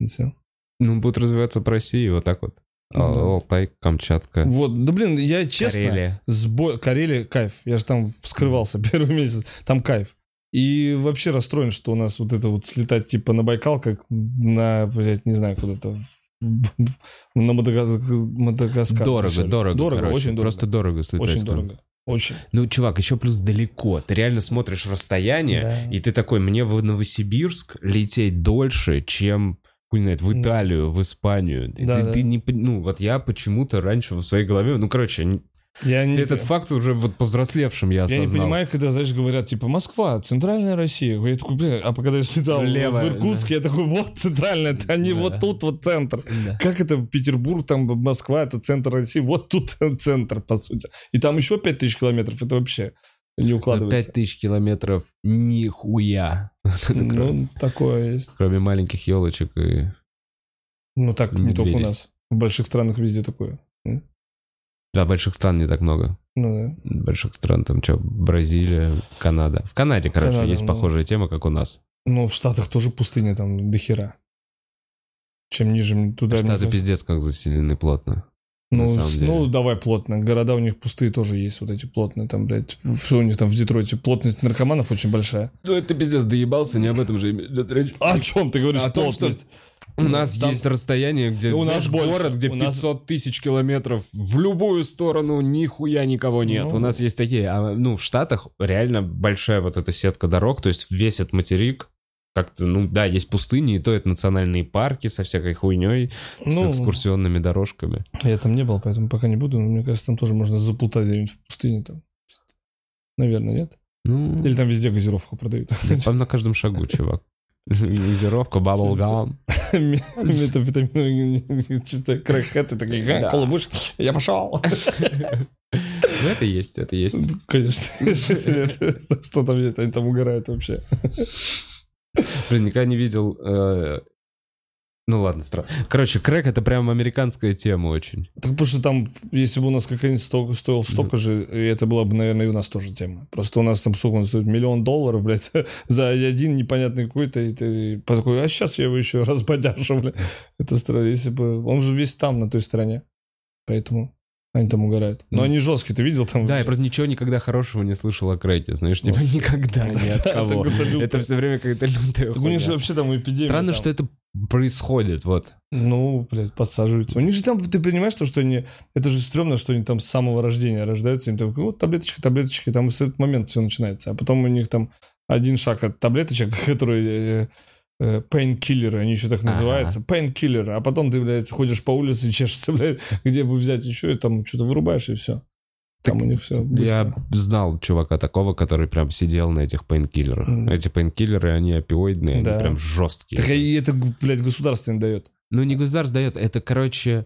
И все. Ну, будут развиваться по России вот так вот. Ну, да. Алтай, Камчатка. Вот, да блин, я честно... Карелия. Сбо... Карелия, кайф. Я же там вскрывался первый месяц. Там кайф. И вообще расстроен, что у нас вот это вот слетать типа на Байкал, как на, блядь, не знаю, куда-то... На Мадагас... Мадагаскар. Дорого, дорого, дорого. Дорого, короче. Очень дорого. Просто дорого слетать. Очень дорого. Очень. Ну, чувак, еще плюс далеко. Ты реально смотришь расстояние, да. И ты такой, мне в Новосибирск лететь дольше, чем, хуй знает, в Италию, да. В Испанию. Да, ты, да. Ты не, ну, вот я почему-то раньше в своей голове, ну, короче, я не... этот факт уже вот повзрослевшим я осознал. Я не понимаю, когда, знаешь, говорят, типа, Москва, центральная Россия. Я такой, бля, а когда я слетал лево, в Иркутск, да. Я такой, вот центральная, это они да. Вот тут вот центр. Да. Как это Петербург, там Москва, это центр России, вот тут центр, по сути. И там еще пять тысяч километров, это вообще не укладывается. пять тысяч километров нихуя. Ну, такое есть. Кроме маленьких елочек и... Ну, так не только у нас. В больших странах везде такое. Да, больших стран не так много. Ну да. Больших стран, там что, Бразилия, Канада. В Канаде, короче, Канада, есть ну... похожая тема, как у нас. Ну, в Штатах тоже пустыня там до хера. Чем ниже туда... Штаты не... пиздец как заселены плотно. Ну, ну, давай плотно. Города у них пустые тоже есть, вот эти плотные. Там, блядь, все у них там в Детройте. Плотность наркоманов очень большая. Ну, это пиздец, доебался, не об этом же речь. О чем ты говоришь, плотность? У нас там... есть расстояние, где у нас город, больше. Где у пятьсот тысяч километров. В любую сторону нихуя никого нет. Ну... У нас есть такие... А, ну, в Штатах реально большая вот эта сетка дорог. То есть весь этот материк как-то... Ну, да, есть пустыни, и то это национальные парки со всякой хуйней, ну... с экскурсионными дорожками. Я там не был, поэтому пока не буду. Но мне кажется, там тоже можно заплутать где-нибудь в пустыне. Там. Наверное, нет? Ну... Или там везде газировку продают. Там на каждом шагу, чувак. Газировка, баблгам. Метафетамин, чисто крэкхэт, ты такой, колубуш, я пошел. Ну, это есть, это есть. Конечно, что там есть, они там угорают вообще. Блин, никогда не видел... Ну ладно, странно. Короче, крэк — это прям американская тема очень. Так потому что там, если бы у нас какая-нибудь столько стоила столько mm. же, это была бы, наверное, и у нас тоже тема. Просто у нас там, сука, он стоит миллион долларов, блядь, за один непонятный какой-то, и ты такой, а сейчас я его еще раз подяшу, блядь. Это странно, если бы... Он же весь там, на той стороне. Поэтому... Они там угорают. Но mm. они жесткие, ты видел там? Да, вообще? Я просто ничего никогда хорошего не слышал о крэке, знаешь, типа вот. Никогда ни от кого. Это все время какая-то лютая хуйня. У них же вообще там эпидемия. Странно, что это происходит, вот. Ну, блядь, подсаживаются. У них же там, ты понимаешь, что они... Это же стрёмно, что они там с самого рождения рождаются. Им там, вот таблеточки, таблеточки, там с этот момент все начинается. А потом у них там один шаг от таблеточек, которые... Пейнкиллеры, они еще так называются. Ага. Пейнкиллеры. А потом ты, блядь, ходишь по улице и чешешься, блядь, где бы взять еще, и там что-то вырубаешь, и все. Там так у них все быстро. Я знал чувака такого, который прям сидел на этих пейнкиллерах. Mm. Эти пейнкиллеры, они опиоидные, да. Они прям жесткие. Так и это, блядь, государство им дает. Ну, не государство дает, это, короче...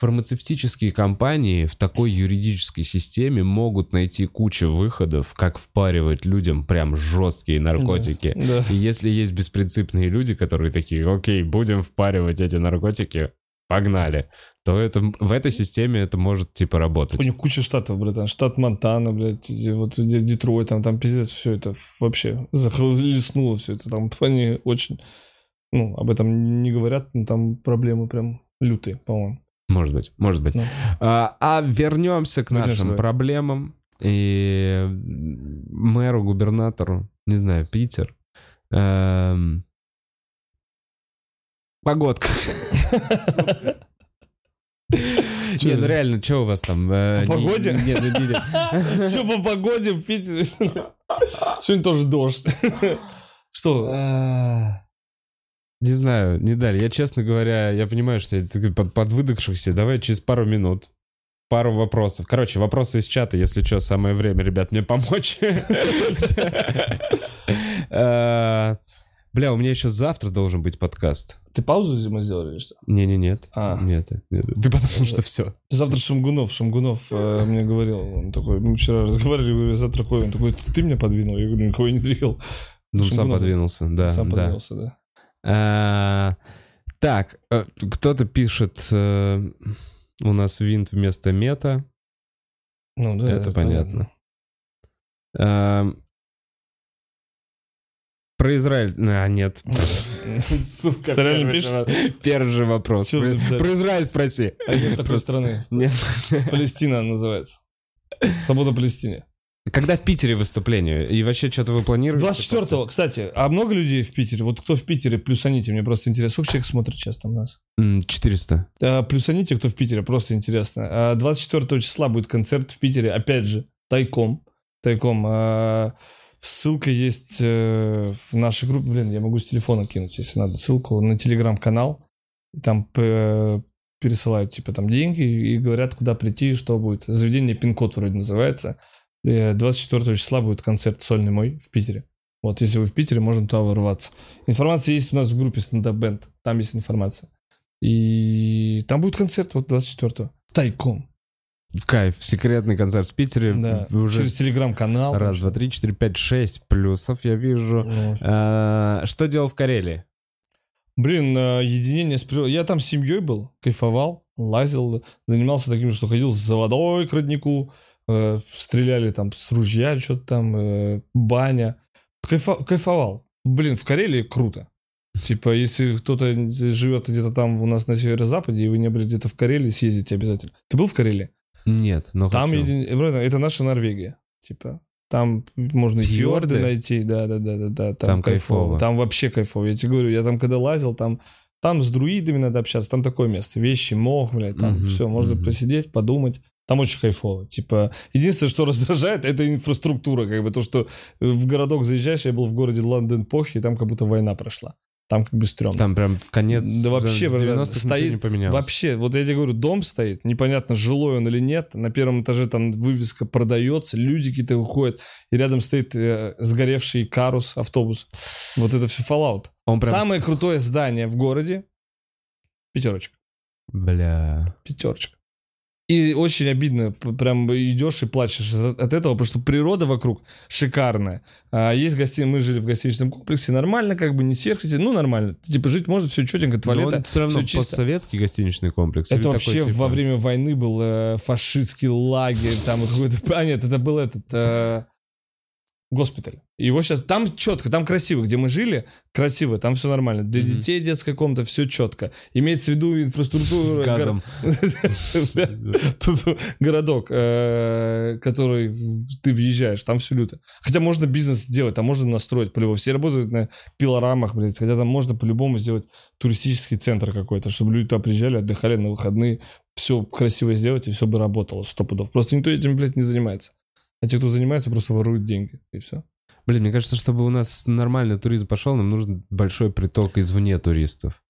Фармацевтические компании в такой юридической системе могут найти кучу выходов, как впаривать людям прям жесткие наркотики. Да, да. И если есть беспринципные люди, которые такие, окей, будем впаривать эти наркотики, погнали, то это, в этой системе это может типа работать. У них куча штатов, братан. Штат Монтана, блядь, вот Детройт, там, там пиздец, все это вообще захлестнуло все это. Там они очень, ну, об этом не говорят, но там проблемы прям лютые, по-моему. Может быть, может быть. А, а вернемся к нашим Конечно. проблемам. И мэру, губернатору, не знаю, Питер. Эм... Погодка. Нет, реально, что у вас там? По погоде? Нет, нет, нет. Что по погоде в Питере? Сегодня тоже дождь. Что? Не знаю, не дали. Я, честно говоря, я понимаю, что я под, под выдохшихся. Давай через пару минут. Пару вопросов. Короче, вопросы из чата. Если что, самое время, ребят, мне помочь. Бля, у меня еще завтра должен быть подкаст. Ты паузу зимой сделали, что? Не-не-нет. Нет, ты потому что все. Завтра Шамгунов. Шамгунов мне говорил. Он такой, мы вчера разговаривали, завтра ходим. Он такой, ты меня подвинул? Я говорю, никого не двигал. Ну, сам подвинулся, да. Сам подвинулся, да. А, так, кто-то пишет, э, у нас винт вместо мета. Ну да, это, это понятно. А, про Израиль... А, нет. Сука, первый вопрос. Про Израиль спроси. А нет такой страны. Нет. Палестина называется. Свобода Палестине. Когда в Питере выступление? И вообще что-то вы планируете? двадцать четвёртого, кстати. А много людей в Питере? Вот кто в Питере? Плюсаните, мне просто интересно. Сколько человек смотрит сейчас там нас? четыреста. А, плюсаните, кто в Питере, просто интересно. А двадцать четвёртого числа будет концерт в Питере, опять же, тайком. Тайком. А, ссылка есть в нашей группе. Блин, я могу с телефона кинуть, если надо, ссылку на телеграм-канал. Там пересылают, типа, там деньги и говорят, куда прийти и что будет. Заведение «Пин-код» вроде называется. двадцать четвёртого числа будет концерт сольный мой в Питере. Вот, если вы в Питере, можно туда ворваться. Информация есть у нас в группе стендап-бенд. Там есть информация. И там будет концерт вот двадцать четвёртого. Тайком. Кайф. Секретный концерт в Питере. Да. Уже через телеграм-канал. Раз, два, три, четыре, пять, шесть плюсов я вижу. Вот. А, что делал в Карелии? Блин, единение с природой. Я там с семьей был, кайфовал, лазил, занимался таким, что ходил за водой к роднику. Э, стреляли там с ружья, что-то там, э, баня. Кайфо- кайфовал. Блин, в Карелии круто. Типа, если кто-то живет где-то там у нас на северо-западе, и вы не были где-то в Карелии, съездите обязательно. Ты был в Карелии? Нет, но там еди... Это наша Норвегия. Типа, там можно фьорды, фьорды найти. Да-да-да-да. Там, там кайфово. кайфово. Там вообще кайфово. Я тебе говорю, я там когда лазил, там... Там с друидами надо общаться, там такое место. Вещи, мох, блядь, там uh-huh, все. Можно uh-huh. посидеть, подумать. Там очень кайфово. Типа, единственное, что раздражает, это инфраструктура. Как бы то, что в городок заезжаешь, я был в городе Лондон-Похи, и там как будто война прошла. Там как бы стрёмно. Там прям в конец да вообще, стоит, вообще, вот я тебе говорю, дом стоит, непонятно, жилой он или нет. На первом этаже там вывеска продается, люди какие-то выходят, и рядом стоит э, сгоревший карус, автобус. Вот это все Fallout. Он прям... Самое крутое здание в городе. Пятерочка. Бля. Пятерочка. И очень обидно, прям идешь и плачешь от этого, потому что природа вокруг шикарная. А есть гости, мы жили в гостиничном комплексе, нормально, как бы не сверхите, ну нормально. Типа жить можно, все четенько, туалета, все равно чисто. Постсоветский гостиничный комплекс. Это вообще такой, типа... во время войны был э, фашистский лагерь, там какой-то... А нет, это был этот... Э... госпиталь. Его сейчас... Там четко, там красиво, где мы жили, красиво, там все нормально. Для mm-hmm. детей детской комнаты все четко. Имеется в виду инфраструктура... С газом. Городок, который ты въезжаешь, там все люто. Хотя можно бизнес делать, там можно настроить по-любому. Все работают на пилорамах, блядь. Хотя там можно по-любому сделать туристический центр какой-то, чтобы люди туда приезжали, отдыхали на выходные, все красиво сделать, и все бы работало сто пудов. Просто никто этим, блядь, не занимается. А те, кто занимается, просто воруют деньги, и все. Блин, мне кажется, чтобы у нас нормальный туризм пошел, нам нужен большой приток извне туристов.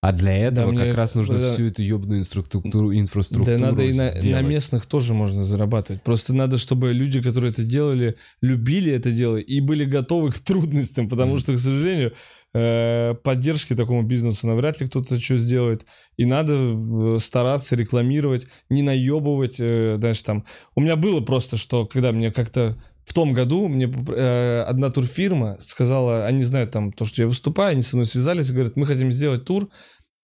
А для этого да, как мне... раз нужно да, всю эту ебаную инфраструктуру, инфраструктуру да, надо сделать. И на, на местных тоже можно зарабатывать. Просто надо, чтобы люди, которые это делали, любили это дело и были готовы к трудностям, потому mm-hmm. что, к сожалению... поддержки такому бизнесу навряд ли кто-то что сделает. И надо стараться рекламировать, не наебывать. Дальше там. У меня было просто, что когда мне как-то в том году мне одна турфирма сказала, они знают там то, что я выступаю, они со мной связались и говорят, мы хотим сделать тур,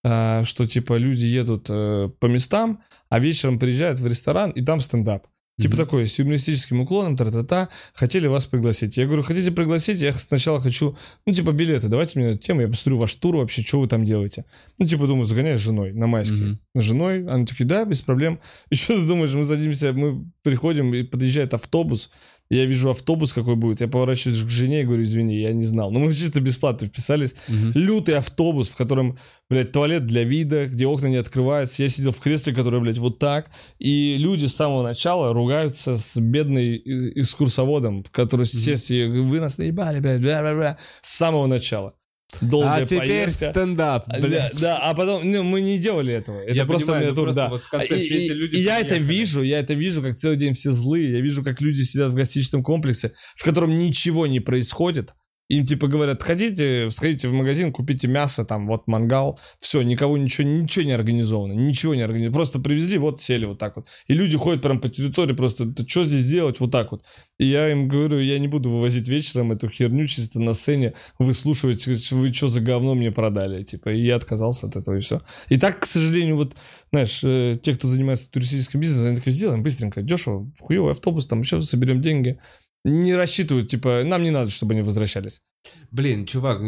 что типа люди едут по местам, а вечером приезжают в ресторан и там стендап. Типа mm-hmm. такой, с юмористическим уклоном, та-та-та, хотели вас пригласить. Я говорю, хотите пригласить? Я сначала хочу, ну, типа, билеты, давайте мне эту тему, я посмотрю ваш тур вообще, что вы там делаете. Ну, типа, думаю, загоняй с женой на майские. Mm-hmm. С женой, она такие, да, без проблем. И что ты думаешь, мы садимся, мы приходим, и подъезжает автобус, я вижу автобус какой будет, я поворачиваюсь к жене и говорю, извини, я не знал. Ну, мы чисто бесплатно вписались. Mm-hmm. Лютый автобус, в котором, блядь, туалет для вида, где окна не открываются. Я сидел в кресле, которое, блядь, вот так. И люди с самого начала ругаются с бедным экскурсоводом, который mm-hmm. сесть и говорит, вы нас наебали, блядь, бля-бля-бля. С самого начала. Долгая а теперь поездка. Стендап, блядь. Да, да, а потом, ну, мы не делали этого. Это я просто, понимаю, это просто да. вот в конце и, все эти люди... И я это вижу, я это вижу, как целый день все злые. Я вижу, как люди сидят в гостиничном комплексе, в котором ничего не происходит. Им типа говорят, ходите, сходите в магазин, купите мясо, там, вот мангал. Все, никого, ничего, ничего не организовано. Ничего не организовано. Просто привезли, вот сели вот так вот. И люди ходят прям по территории, просто, что здесь делать, вот так вот. И я им говорю, я не буду вывозить вечером эту херню чисто на сцене, выслушивать, вы что за говно мне продали, типа. И я отказался от этого, и все. И так, к сожалению, вот, знаешь, те, кто занимается туристическим бизнесом, они такие, сделаем быстренько, дешево, хуевый автобус, там еще соберем деньги. Не рассчитывают, типа, нам не надо, чтобы они возвращались. Блин, чувак,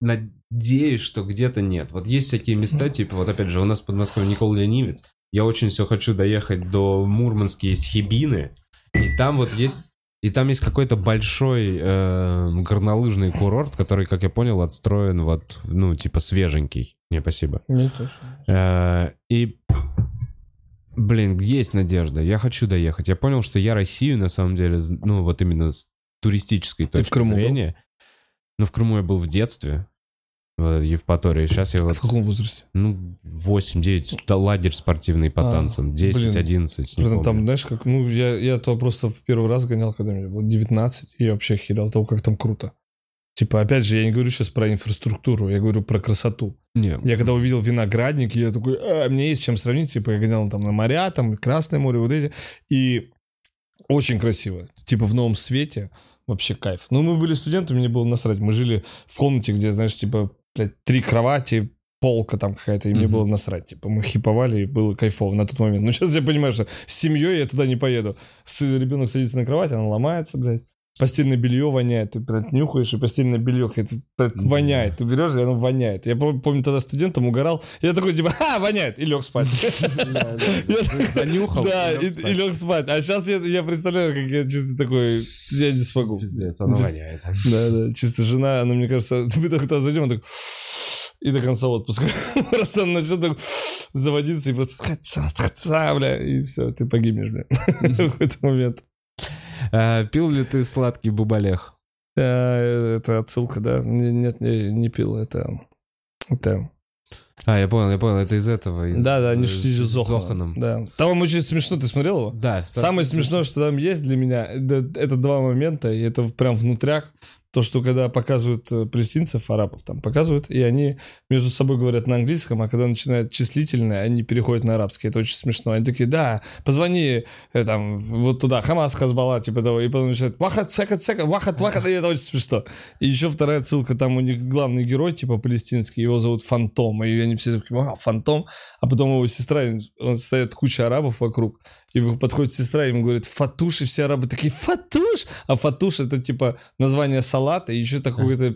надеюсь, что где-то нет. Вот есть всякие места, типа, вот опять же, у нас в Подмосковье Никол Ленивец. Я очень все хочу доехать до Мурманска, есть Хибины. И там вот есть... И там есть какой-то большой э, горнолыжный курорт, который, как я понял, отстроен вот, ну, типа, свеженький. Не, спасибо. Нет, точно. Э, и... Блин, есть надежда, я хочу доехать. Я понял, что я Россию, на самом деле, ну, вот именно с туристической точки зрения... Ты в Крыму зрения. был? Ну, в Крыму я был в детстве, в Евпатории. Сейчас я... А вот, в каком возрасте? Ну, восемь-девять, лагерь спортивный по а, танцам, десять-одиннадцать, не помню. Там, знаешь, как... Ну, я, я то просто в первый раз гонял, когда мне было девятнадцать, и я вообще охерел того, как там круто. Типа, опять же, я не говорю сейчас про инфраструктуру, я говорю про красоту. Нет. Я когда увидел виноградник, я такой, а, мне есть чем сравнить. Типа, я гонял там на моря, там Красное море, вот эти. И очень красиво. Типа, в новом свете вообще кайф. Ну, мы были студентами, мне было насрать. Мы жили в комнате, где, знаешь, типа, блядь, три кровати, полка там какая-то, и мне угу. было насрать. Типа, мы хиповали, и было кайфово на тот момент. Но сейчас я понимаю, что с семьей я туда не поеду. С... Ребенок садится на кровать, она ломается, блядь. Постельное белье воняет, ты, блядь, нюхаешь, и постельное белье, это, блядь, воняет. Ты берешь, и оно воняет. Я помню, тогда студентом угорал, я такой, типа, а, воняет, и лег спать. Занюхал. Да, и лег спать. А сейчас я представляю, как я чисто такой, я не смогу. Пиздец, оно воняет. Да, да, чисто жена, она, мне кажется, мы так туда зайдем, она так, и до конца отпуска. Просто она начнет так заводиться, и вот, бля, и все, ты погибнешь, бля, в какой-то момент. А, пил ли ты сладкий бубалех? А, это отсылка, да? Нет, не, не пил. Это Да. А, я понял, я понял, это из этого. Из, да, да, они шутили с Зоханом. Да. Там очень смешно, ты смотрел его? Да. Самое так... смешное, что там есть для меня, это два момента, и это прям внутрях. То, что когда показывают палестинцев, арабов там показывают, и они между собой говорят на английском, а когда начинают числительное, они переходят на арабский. Это очень смешно. Они такие, да, позвони там вот туда, Хамас, Хазбалла, типа того. И потом начинают, вахат, секат, секат, вахат, вахат. И это очень смешно. И еще вторая ссылка, там у них главный герой, типа палестинский, его зовут Фантом. И они все такие, вау, Фантом. А потом его сестра, он стоит куча арабов вокруг. И подходит сестра, ему говорит «Фатуш», и все арабы такие «Фатуш!» А «Фатуш» — это типа название салата, и еще такой-то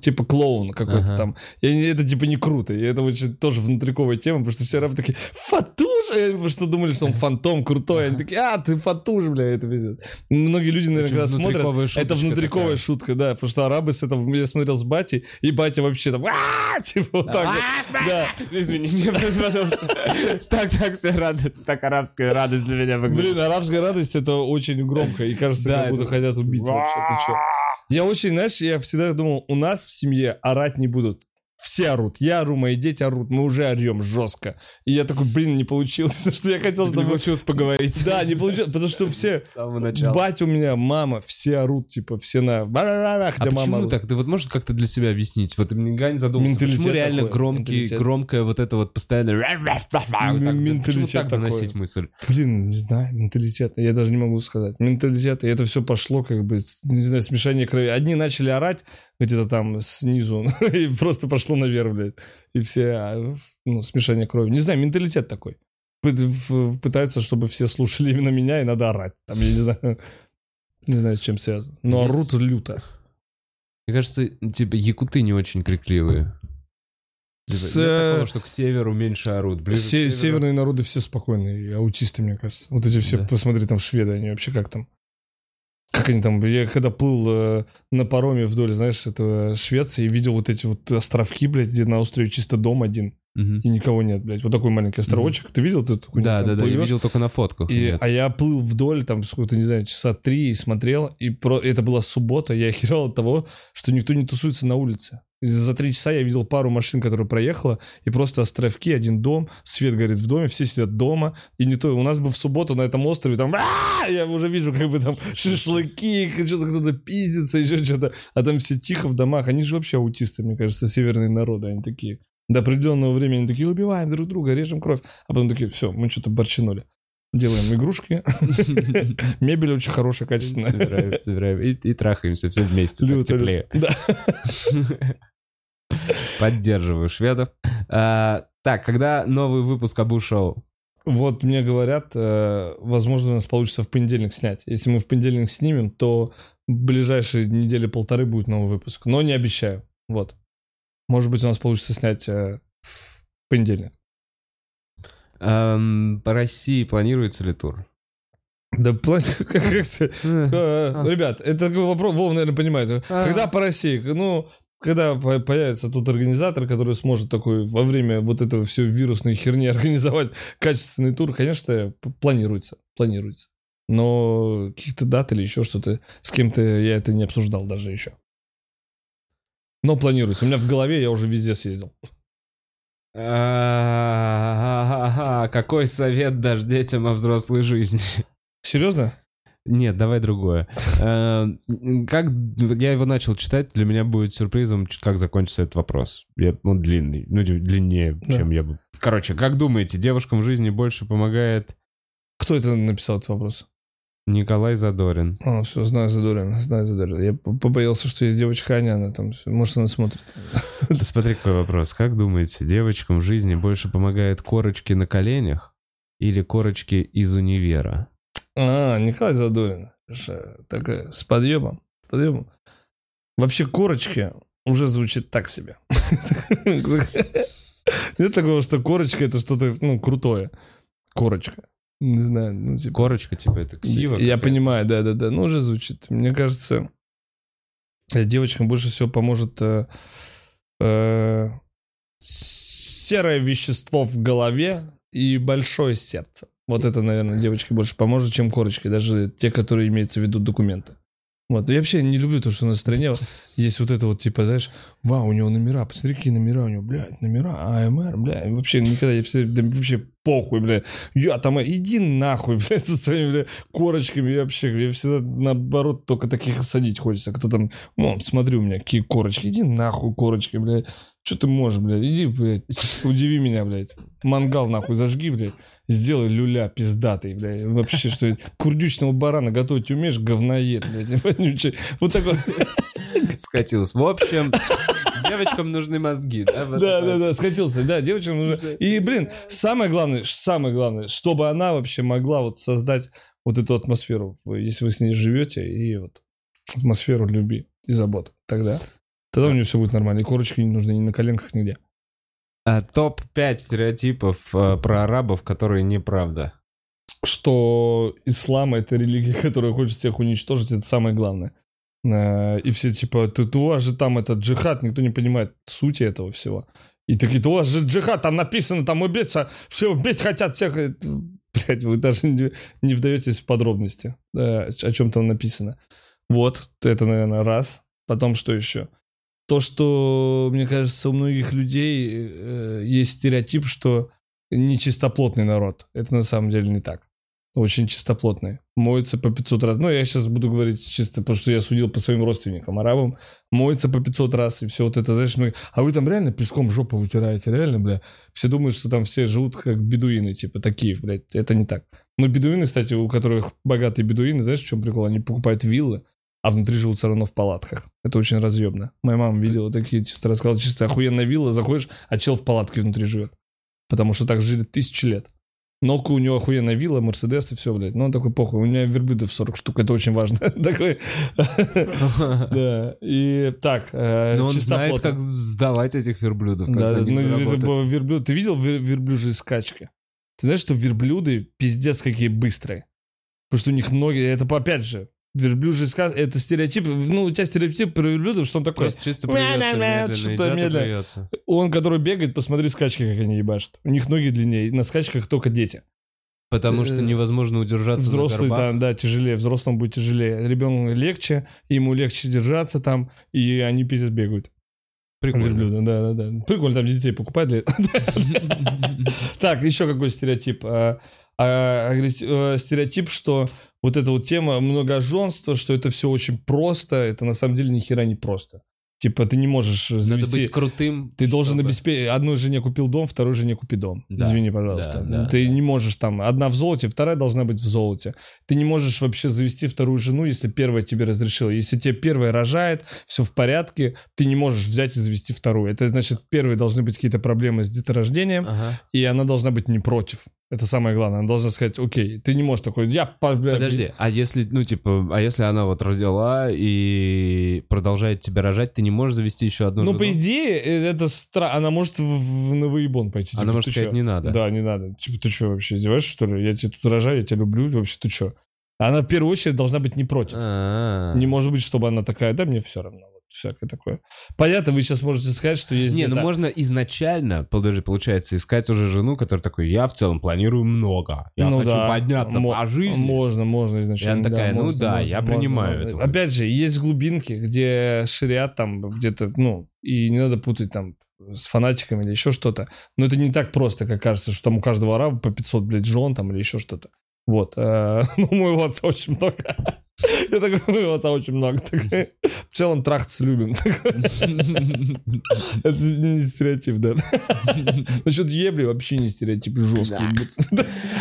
типа клоун какой-то ага. там. И это типа не круто, и это очень тоже внутриковая тема, потому что все арабы такие «Фатуш!» И они просто думали, что он фантом крутой, ага. они такие «А, ты фатуш, бля, это пиздец». Многие люди, наверное, когда смотрят, это внутриковая такая. Шутка, да, потому что арабы с этого, я смотрел с батей, и батя вообще там «А-а-а!» Типа вот так вот. Да. Извини, не потому что так-так вся радость, так арабская радость для меня выглядит. Блин, арабская радость — это очень громко, и кажется, как будто хотят убить вообще, ты чё. Я очень, знаешь, я всегда думал, у нас в семье орать не будут. Все орут. Я ору, мои дети орут. Мы уже орем жестко. И я такой, блин, не получилось. Потому что я хотел, чтобы... Не получилось поговорить. Да, не получилось. Потому что все... С самого начала. Бать у меня, мама, все орут. Типа, все на... А почему так? Ты вот можешь как-то для себя объяснить? Вот Гань задумался. Почему реально громкое вот это вот постоянно... Почему так доносить мысль? Блин, не знаю. Менталитет. Я даже не могу сказать. Менталитет. И это все пошло как бы... Не знаю, смешание крови. Одни начали орать где-то там снизу. И просто пошло наверх, блядь, и все, ну, смешание крови. Не знаю, менталитет такой. Пытаются, чтобы все слушали именно меня, и надо орать. Там, я не знаю, не знаю, с чем связано. Но yes. орут люто. Мне кажется, типа, якуты не очень крикливые. С... Такого, что к северу меньше орут. Ближе с... к северу... Северные народы все спокойные, аутисты, мне кажется. Вот эти все, да. Посмотри, там, шведы, они вообще как там. Как они там... Я когда плыл э, на пароме вдоль, знаешь, этого Швеции, и видел вот эти вот островки, блядь, где на острове чисто дом один, mm-hmm. и никого нет, блядь. Вот такой маленький островочек. Mm-hmm. Ты видел? Ты такой, да, там, да, плывешь, да, я видел только на фотках. И, а я плыл вдоль, там, сколько-то, не знаю, часа три, и смотрел, и про... это была суббота, я охерел от того, что никто не тусуется на улице. За три часа я видел пару машин, которая проехала, и просто островки, один дом, свет горит в доме, все сидят дома, и не то. У нас бы в субботу на этом острове там, я уже вижу, как бы там шашлыки, что-то кто-то пиздится, еще что-то, а там все тихо в домах. Они же вообще аутисты, мне кажется, северные народы, они такие. До определенного времени они такие, убиваем друг друга, режем кровь, а потом такие, все, мы что-то борчанули. Делаем игрушки. Мебель очень хорошая, качественная. Собираем, собираем. И, и трахаемся все вместе. Люто, теплее. Да. Поддерживаю шведов. А, так, когда новый выпуск Абу-шоу? Вот мне говорят, возможно, у нас получится в понедельник снять. Если мы в понедельник снимем, то в ближайшие недели полторы будет новый выпуск. Но не обещаю. Вот. Может быть, у нас получится снять в понедельник. Эм, по России планируется ли тур? Да, планируется. Ребят, это такой вопрос, Вов, наверное, понимает. Когда по России? Ну, когда появится тут организатор, который сможет такой во время вот этого всего вирусной херни организовать качественный тур, конечно, планируется. Планируется. Но каких-то дат или еще что-то с кем-то я это не обсуждал даже еще. Но планируется. У меня в голове, я уже везде съездил. А-а-а-а-а-а. Какой совет дашь детям о взрослой жизни? Серьезно? Нет, давай другое. Как я его начал читать, для меня будет сюрпризом, как закончится этот вопрос. Я, он длинный, ну длиннее, да. чем я бы. Короче, как думаете, девушкам в жизни больше помогает? Кто это написал этот вопрос? Николай Задорин. О, все, знаю Задорин, знаю Задорин. Я побоялся, что есть девочка Аня, она там, может, она смотрит. Смотри, какой вопрос. Как думаете, девочкам в жизни больше помогают корочки на коленях или корочки из универа? А, Николай Задорин. Такая, с подъемом. С подъемом. Вообще, корочки уже звучит так себе. Нет такого, что корочка это что-то, ну, крутое. Корочка. Не знаю, ну типа... Корочка, типа, это ксива. Я какая-то. Понимаю, да-да-да, ну уже звучит. Мне кажется, девочкам больше всего поможет э, э, серое вещество в голове и большое сердце. Вот это, наверное, девочке больше поможет, чем корочки, даже те, которые имеются в виду документы. Вот, я вообще не люблю то, что у нас в стране. Есть вот это вот, типа, знаешь, вау, у него номера, посмотри, какие номера у него, блядь, номера, АМР, блядь, вообще никогда, я все, да, вообще похуй, блядь, я там, иди нахуй, блядь, со своими, блядь, корочками, я вообще, я всегда, наоборот, только таких садить хочется, кто там, ну, смотри, у меня какие корочки, иди нахуй, корочки, блядь, что ты можешь, блядь, иди, блядь, удиви меня, блядь, мангал, нахуй, зажги, блядь, сделай люля пиздатый, блядь, вообще, что, курдючного барана готовить умеешь, говноед, блядь, вонючий, вот такой... Схватился. В общем, девочкам нужны мозги. Да, да, да, да, схватился. Да, девочкам нужны. И, блин, самое главное, самое главное, чтобы она вообще могла вот создать вот эту атмосферу, если вы с ней живете, и вот атмосферу любви и заботы. Тогда, тогда у нее все будет нормально. И корочки не нужны ни на коленках, нигде. А топ пять стереотипов а, про арабов, которые неправда. Что ислам — это религия, которая хочет всех уничтожить, это самое главное. И все типа, у вас же там этот джихад, никто не понимает сути этого всего. И такие, у вас же джихад, там написано, там убийца, все убить хотят всех. Блять, вы даже не, не вдаетесь в подробности, да, о чем там написано. Вот, это, наверное, раз. Потом что еще? То, что, мне кажется, у многих людей э, есть стереотип, что нечистоплотный народ. Это на самом деле не так. Очень чистоплотные. Моются по пятьсот раз. Ну, я сейчас буду говорить чисто, потому что я судил по своим родственникам, арабам. Моются по пятьсот раз, и все вот это, знаешь, мы... А вы там реально песком жопу вытираете, реально, бля? Все думают, что там все живут как бедуины, типа, такие, блядь. Это не так. Но бедуины, кстати, у которых богатые бедуины, знаешь, в чем прикол? Они покупают виллы, а внутри живут все равно в палатках. Это очень разъебно. Моя мама видела такие, чисто рассказала, чисто охуенная вилла, заходишь, а чел в палатке внутри живет. Потому что так жили тысячи лет. Ноку у него охуенная вилла, Мерседес и все, блядь. Ну, он такой, похуй, у меня верблюдов сорок штук, это очень важно. Такой, да, и так, чистоплотно. Но он знает, как сдавать этих верблюдов. Да, ну, верблюд, ты видел верблюжьи скачки? Ты знаешь, что верблюды пиздец какие быстрые? Потому что у них ноги, это опять же, верблюжьи скачки, это стереотип, ну, у тебя стереотип про верблюдов, что он такой? Просто чисто плюется, медленно, он, который бегает, посмотри скачки, как они ебашат. У них ноги длиннее, на скачках только дети. Потому что невозможно удержаться на горбах. Взрослый там, да, тяжелее, взрослым будет тяжелее. Ребенку легче, ему легче держаться там, и они пиздец бегают. Прикольно. Верблюда, да, да, да. Прикольно, там детей покупают. Так, еще какой стереотип? А, а, стереотип, что вот эта вот тема многоженства, что это все очень просто, это на самом деле ни хера не просто. Типа ты не можешь завести... Надо быть крутым. Ты чтобы... должен обеспечить... Одной жене купил дом, второй жене купи дом. Да. Извини, пожалуйста. Да, да, ты да. не можешь там... Одна в золоте, вторая должна быть в золоте. Ты не можешь вообще завести вторую жену, если первая тебе разрешила. Если тебе первая рожает, все в порядке, ты не можешь взять и завести вторую. Это значит, первые должны быть какие-то проблемы с деторождением, ага. и она должна быть не против. Это самое главное. Она должна сказать, окей, ты не можешь такой... Я... Подожди, а если, ну, типа, а если она вот родила и продолжает тебя рожать, ты не можешь завести еще одну жену? Ну, по идее, это стра... она может в, в навоебон пойти. Она типа, может сказать, че? Не надо. Да, не надо. Типа, ты что, вообще издеваешься, что ли? Я тебя тут рожаю, я тебя люблю, вообще ты что? Она в первую очередь должна быть не против. А-а-а. Не может быть, чтобы она такая, да, мне все равно. Всякое такое. Понятно, вы сейчас можете сказать, что есть... Не, ну можно изначально, получается, искать уже жену, которая такой, я в целом планирую много. Я ну хочу да. подняться Мо- по жизни. Можно, можно изначально. И она такая, да, ну можно, да, можно, я можно, принимаю можно. Это. Опять же, есть глубинки, где шариат там где-то, ну, и не надо путать там с фанатиками или еще что-то. Но это не так просто, как кажется, что там у каждого араба по пятьсот, блядь, жен там или еще что-то. Вот. Ну, моего отца очень много. Я такой, моего отца очень много. В целом трахаться любим. Это не стереотип, да. Насчет ебли вообще не стереотип, жесткий.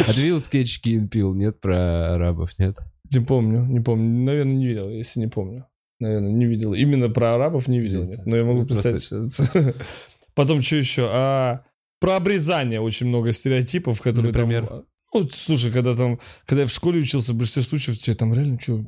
А ты видел скетч King Pill, нет, про арабов, нет? Не помню, не помню. Наверное, не видел, если не помню. Наверное, не видел. Именно про арабов не видел, нет. Но я могу представить. Потом что еще? Про обрезание очень много стереотипов, которые там... Ну, слушай, когда там, когда я в школе учился, в большинстве случаев тебе там реально что,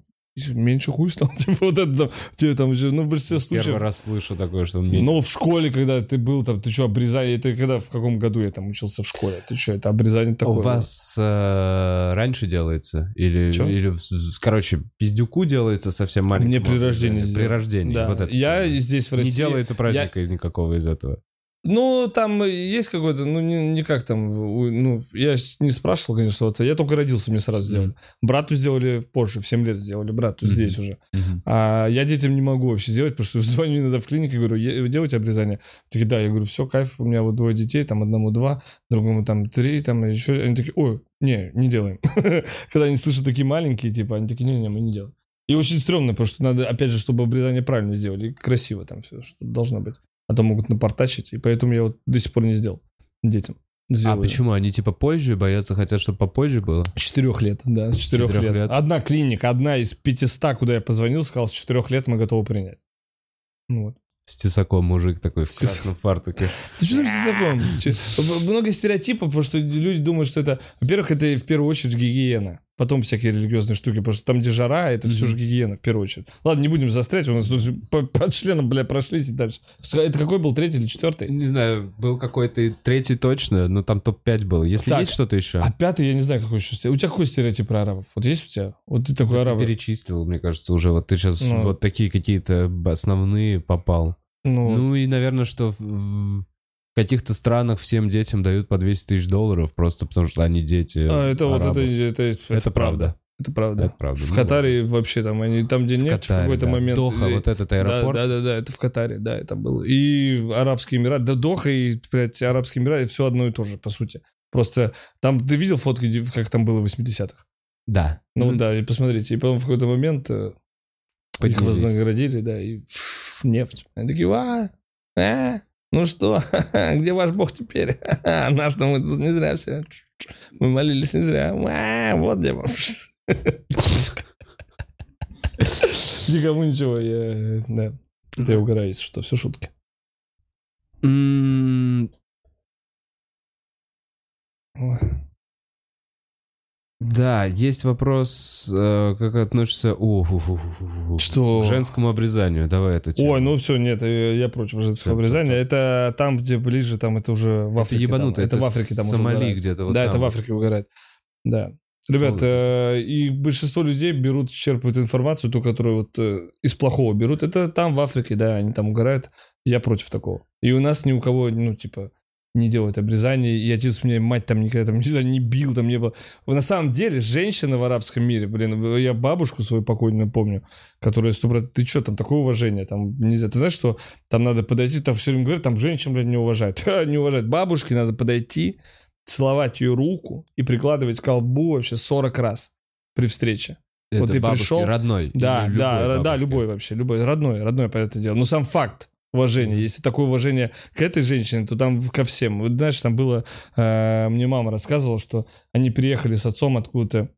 меньше хуй стал? Типа вот это там, тебе там, ну, в большинстве случаев... Первый раз слышу такое, что... Мне... Ну, в школе, когда ты был там, ты что, обрезание... Это когда, в каком году я там учился в школе? Ты что, это обрезание такое? У вас э, раньше делается? Или, или, короче, пиздюку делается совсем маленьким? Мне при рождении. При рождении, да. Вот это. Я здесь в России... Не делает праздника я... из никакого из этого. Ну, там есть какой-то, ну, никак там, ну, я не спрашивал, конечно, отца, я только родился, мне сразу сделали. Брату сделали позже, в семь лет сделали, брату mm-hmm. здесь уже. Mm-hmm. А я детям не могу вообще делать, потому что звоню иногда в клинике, говорю, делайте обрезание. Такие, да, я говорю, все, кайф, у меня вот двое детей, там, одному два, другому там три, там, еще. Они такие, ой, не, не делаем. Когда они слышат такие маленькие, типа, они такие, не-не, мы не делаем. И очень стрёмно, потому что надо, опять же, чтобы обрезание правильно сделали, красиво там все, что должно быть. А то могут напортачить, и поэтому я вот до сих пор не сделал детям. Сделаю. А почему? Они типа позже боятся, хотят, чтобы попозже было? С четырех лет, да, с четырех лет. лет. Одна клиника, одна из пятиста, куда я позвонил, сказал, с четырех лет мы готовы принять. Вот. С тесаком мужик такой в красном фартуке. Ты что там с тесаком? Много стереотипов, потому что люди думают, что это... Во-первых, это в первую очередь гигиена. Потом всякие религиозные штуки, потому что там, где жара, это mm-hmm. все же гигиена, в первую очередь. Ладно, не будем застрять, у нас тут по, по членам, бля, прошлись и дальше. Это какой был, третий или четвертый? Не знаю, был какой-то третий точно, но там топ пять был. Если так, есть что-то еще. А пятый, я не знаю, какой еще стереотип. У тебя какой стереотип про арабов? Вот есть у тебя? Вот ты такой ты араб. Ты перечислил, мне кажется, уже. Вот ты сейчас ну. вот такие какие-то основные попал. Ну, ну вот. И, наверное, что... В каких-то странах всем детям дают по двести тысяч долларов, просто потому что они дети а, это арабов. Вот это, это, это, это правда. Это правда. Это правда. В ну, Катаре да. вообще там, они там, где в нефть, Катаре, в какой-то да. момент... Доха, и, вот этот аэропорт. Да-да-да, это в Катаре, да, это было. И Арабские Эмираты, да, Доха и, блядь, Арабские Эмираты, все одно и то же, по сути. Просто там, ты видел фотки, как там было в восьмидесятых? Да. Ну mm-hmm. да, и посмотрите, и потом в какой-то момент поднялись. Их вознаградили, да, и фш, нефть. Они такие, а а ну что, где ваш бог теперь? Наш-то мы тут не зря все. Мы молились не зря. А, вот где бомж. Никому ничего. Я, да. Это я угораю, если что. Все шутки. Да, есть вопрос, как относишься о, что? К женскому обрезанию. Давай эту тему. Ой, ну все, нет, я против женского обрезания. Это там, где ближе, там это уже в Африке. Это ебануто, это в Африке там Сомали где-то. Вот да, там. Это в Африке угорает. Да. Ребят, э, и большинство людей берут, черпают информацию, ту, которую вот э, из плохого берут. Это там в Африке, да, они там угорают. Я против такого. И у нас ни у кого, ну, типа... не делают обрезание, и отец меня, мать там никогда там, не, не бил, там не было. На самом деле, женщина в арабском мире, блин, я бабушку свою покойную помню, которая, ты что, там такое уважение, там нельзя, ты знаешь, что там надо подойти, там все время говорят, там женщин, блин, не уважают, не уважают, бабушке надо подойти, целовать ее руку и прикладывать к колбу вообще сорок раз при встрече. Это вот ты бабушки, пришел, родной. Да, да, бабушки. Да, любой вообще, любой, родной, родной, понятное дело. Но сам факт, уважение. Если такое уважение к этой женщине, то там ко всем. Вот, знаешь, там было... Э, мне мама рассказывала, что они приехали с отцом откуда-то.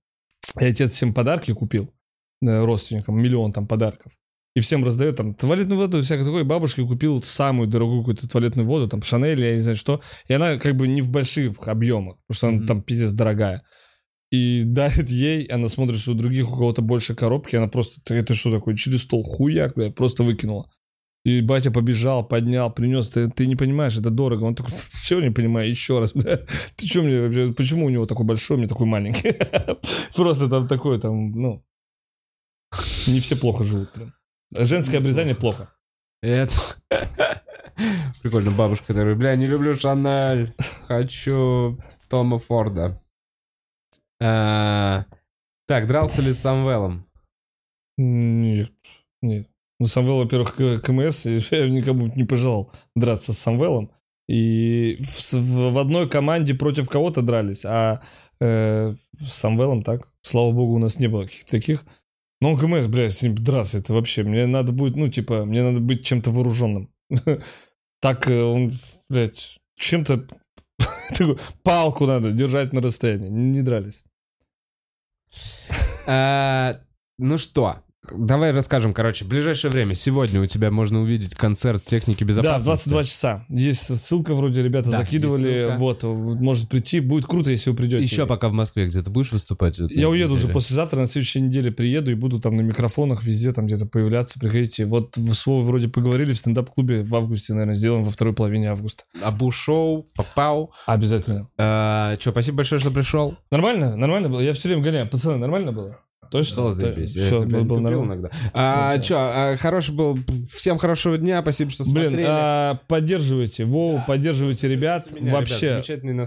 И отец всем подарки купил. Э, родственникам. Миллион там подарков. И всем раздает там туалетную воду и всякое такое. Бабушке купил самую дорогую какую-то туалетную воду. Там Шанель, я не знаю что. И она как бы не в больших объемах. Потому что она mm-hmm. там пиздец дорогая. И дарит ей. Она смотрит, что у других у кого-то больше коробки. Она просто... Это что такое? Через стол хуяк, бля, просто выкинула. И батя побежал, поднял, принес. Ты, ты не понимаешь, это дорого. Он такой, все не понимаю, еще раз. Бля. Ты что мне вообще, почему у него такой большой, у меня такой маленький? Просто там такое, там, ну... Не все плохо живут, прям. Женское обрезание плохо. Это... Прикольно, бабушка, которая, бля, не люблю Шанель. Хочу Тома Форда. Так, дрался ли с Самвелом? Нет, нет. Ну, Самвел, во-первых, КМС, я никому не пожелал драться с Самвелом. И в, в одной команде против кого-то дрались, а э, с Самвелом так. Слава богу, у нас не было каких-то таких. Но КМС, блядь, с ним драться, это вообще, мне надо будет, ну, типа, мне надо быть чем-то вооруженным. Так он, блядь, чем-то, палку надо держать на расстоянии. Не дрались. Ну что? Давай расскажем, короче, в ближайшее время. Сегодня у тебя можно увидеть концерт техники безопасности. Да, двадцать два часа. Есть ссылка вроде, ребята да, закидывали. Вот, может прийти. Будет круто, если вы придете. Еще пока в Москве где-то будешь выступать? Я уеду уже послезавтра, на следующей неделе приеду и буду там на микрофонах везде там где-то появляться. Приходите. Вот слово вроде поговорили в стендап-клубе в августе, наверное, сделаем во второй половине августа. Абу-шоу, попау. Обязательно. Че, спасибо большое, что пришел. Нормально, нормально было. Я все время гоняю. Пацаны, нормально было? Тоже стало заебись. Все, был нормально. А что, хороший был. Всем хорошего дня, спасибо, что смотрели. Блин, поддерживайте Вову, поддерживайте ребят. Вообще,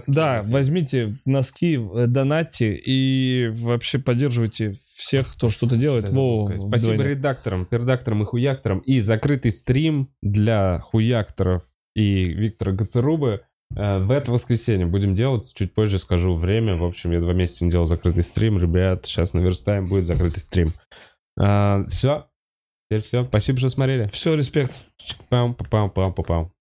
да, возьмите носки, донатьте и вообще поддерживайте всех, кто что-то делает. Вову. Спасибо редакторам, пердакторам и хуякторам. И закрытый стрим для хуякторов и Виктора Гацерубы в это воскресенье будем делать. Чуть позже скажу время. В общем, я два месяца не делал закрытый стрим. Ребят, сейчас наверстаем, будет закрытый стрим. А, все. Теперь все. Спасибо, что смотрели. Все, респект. Пам-пам-пам-пам-пам.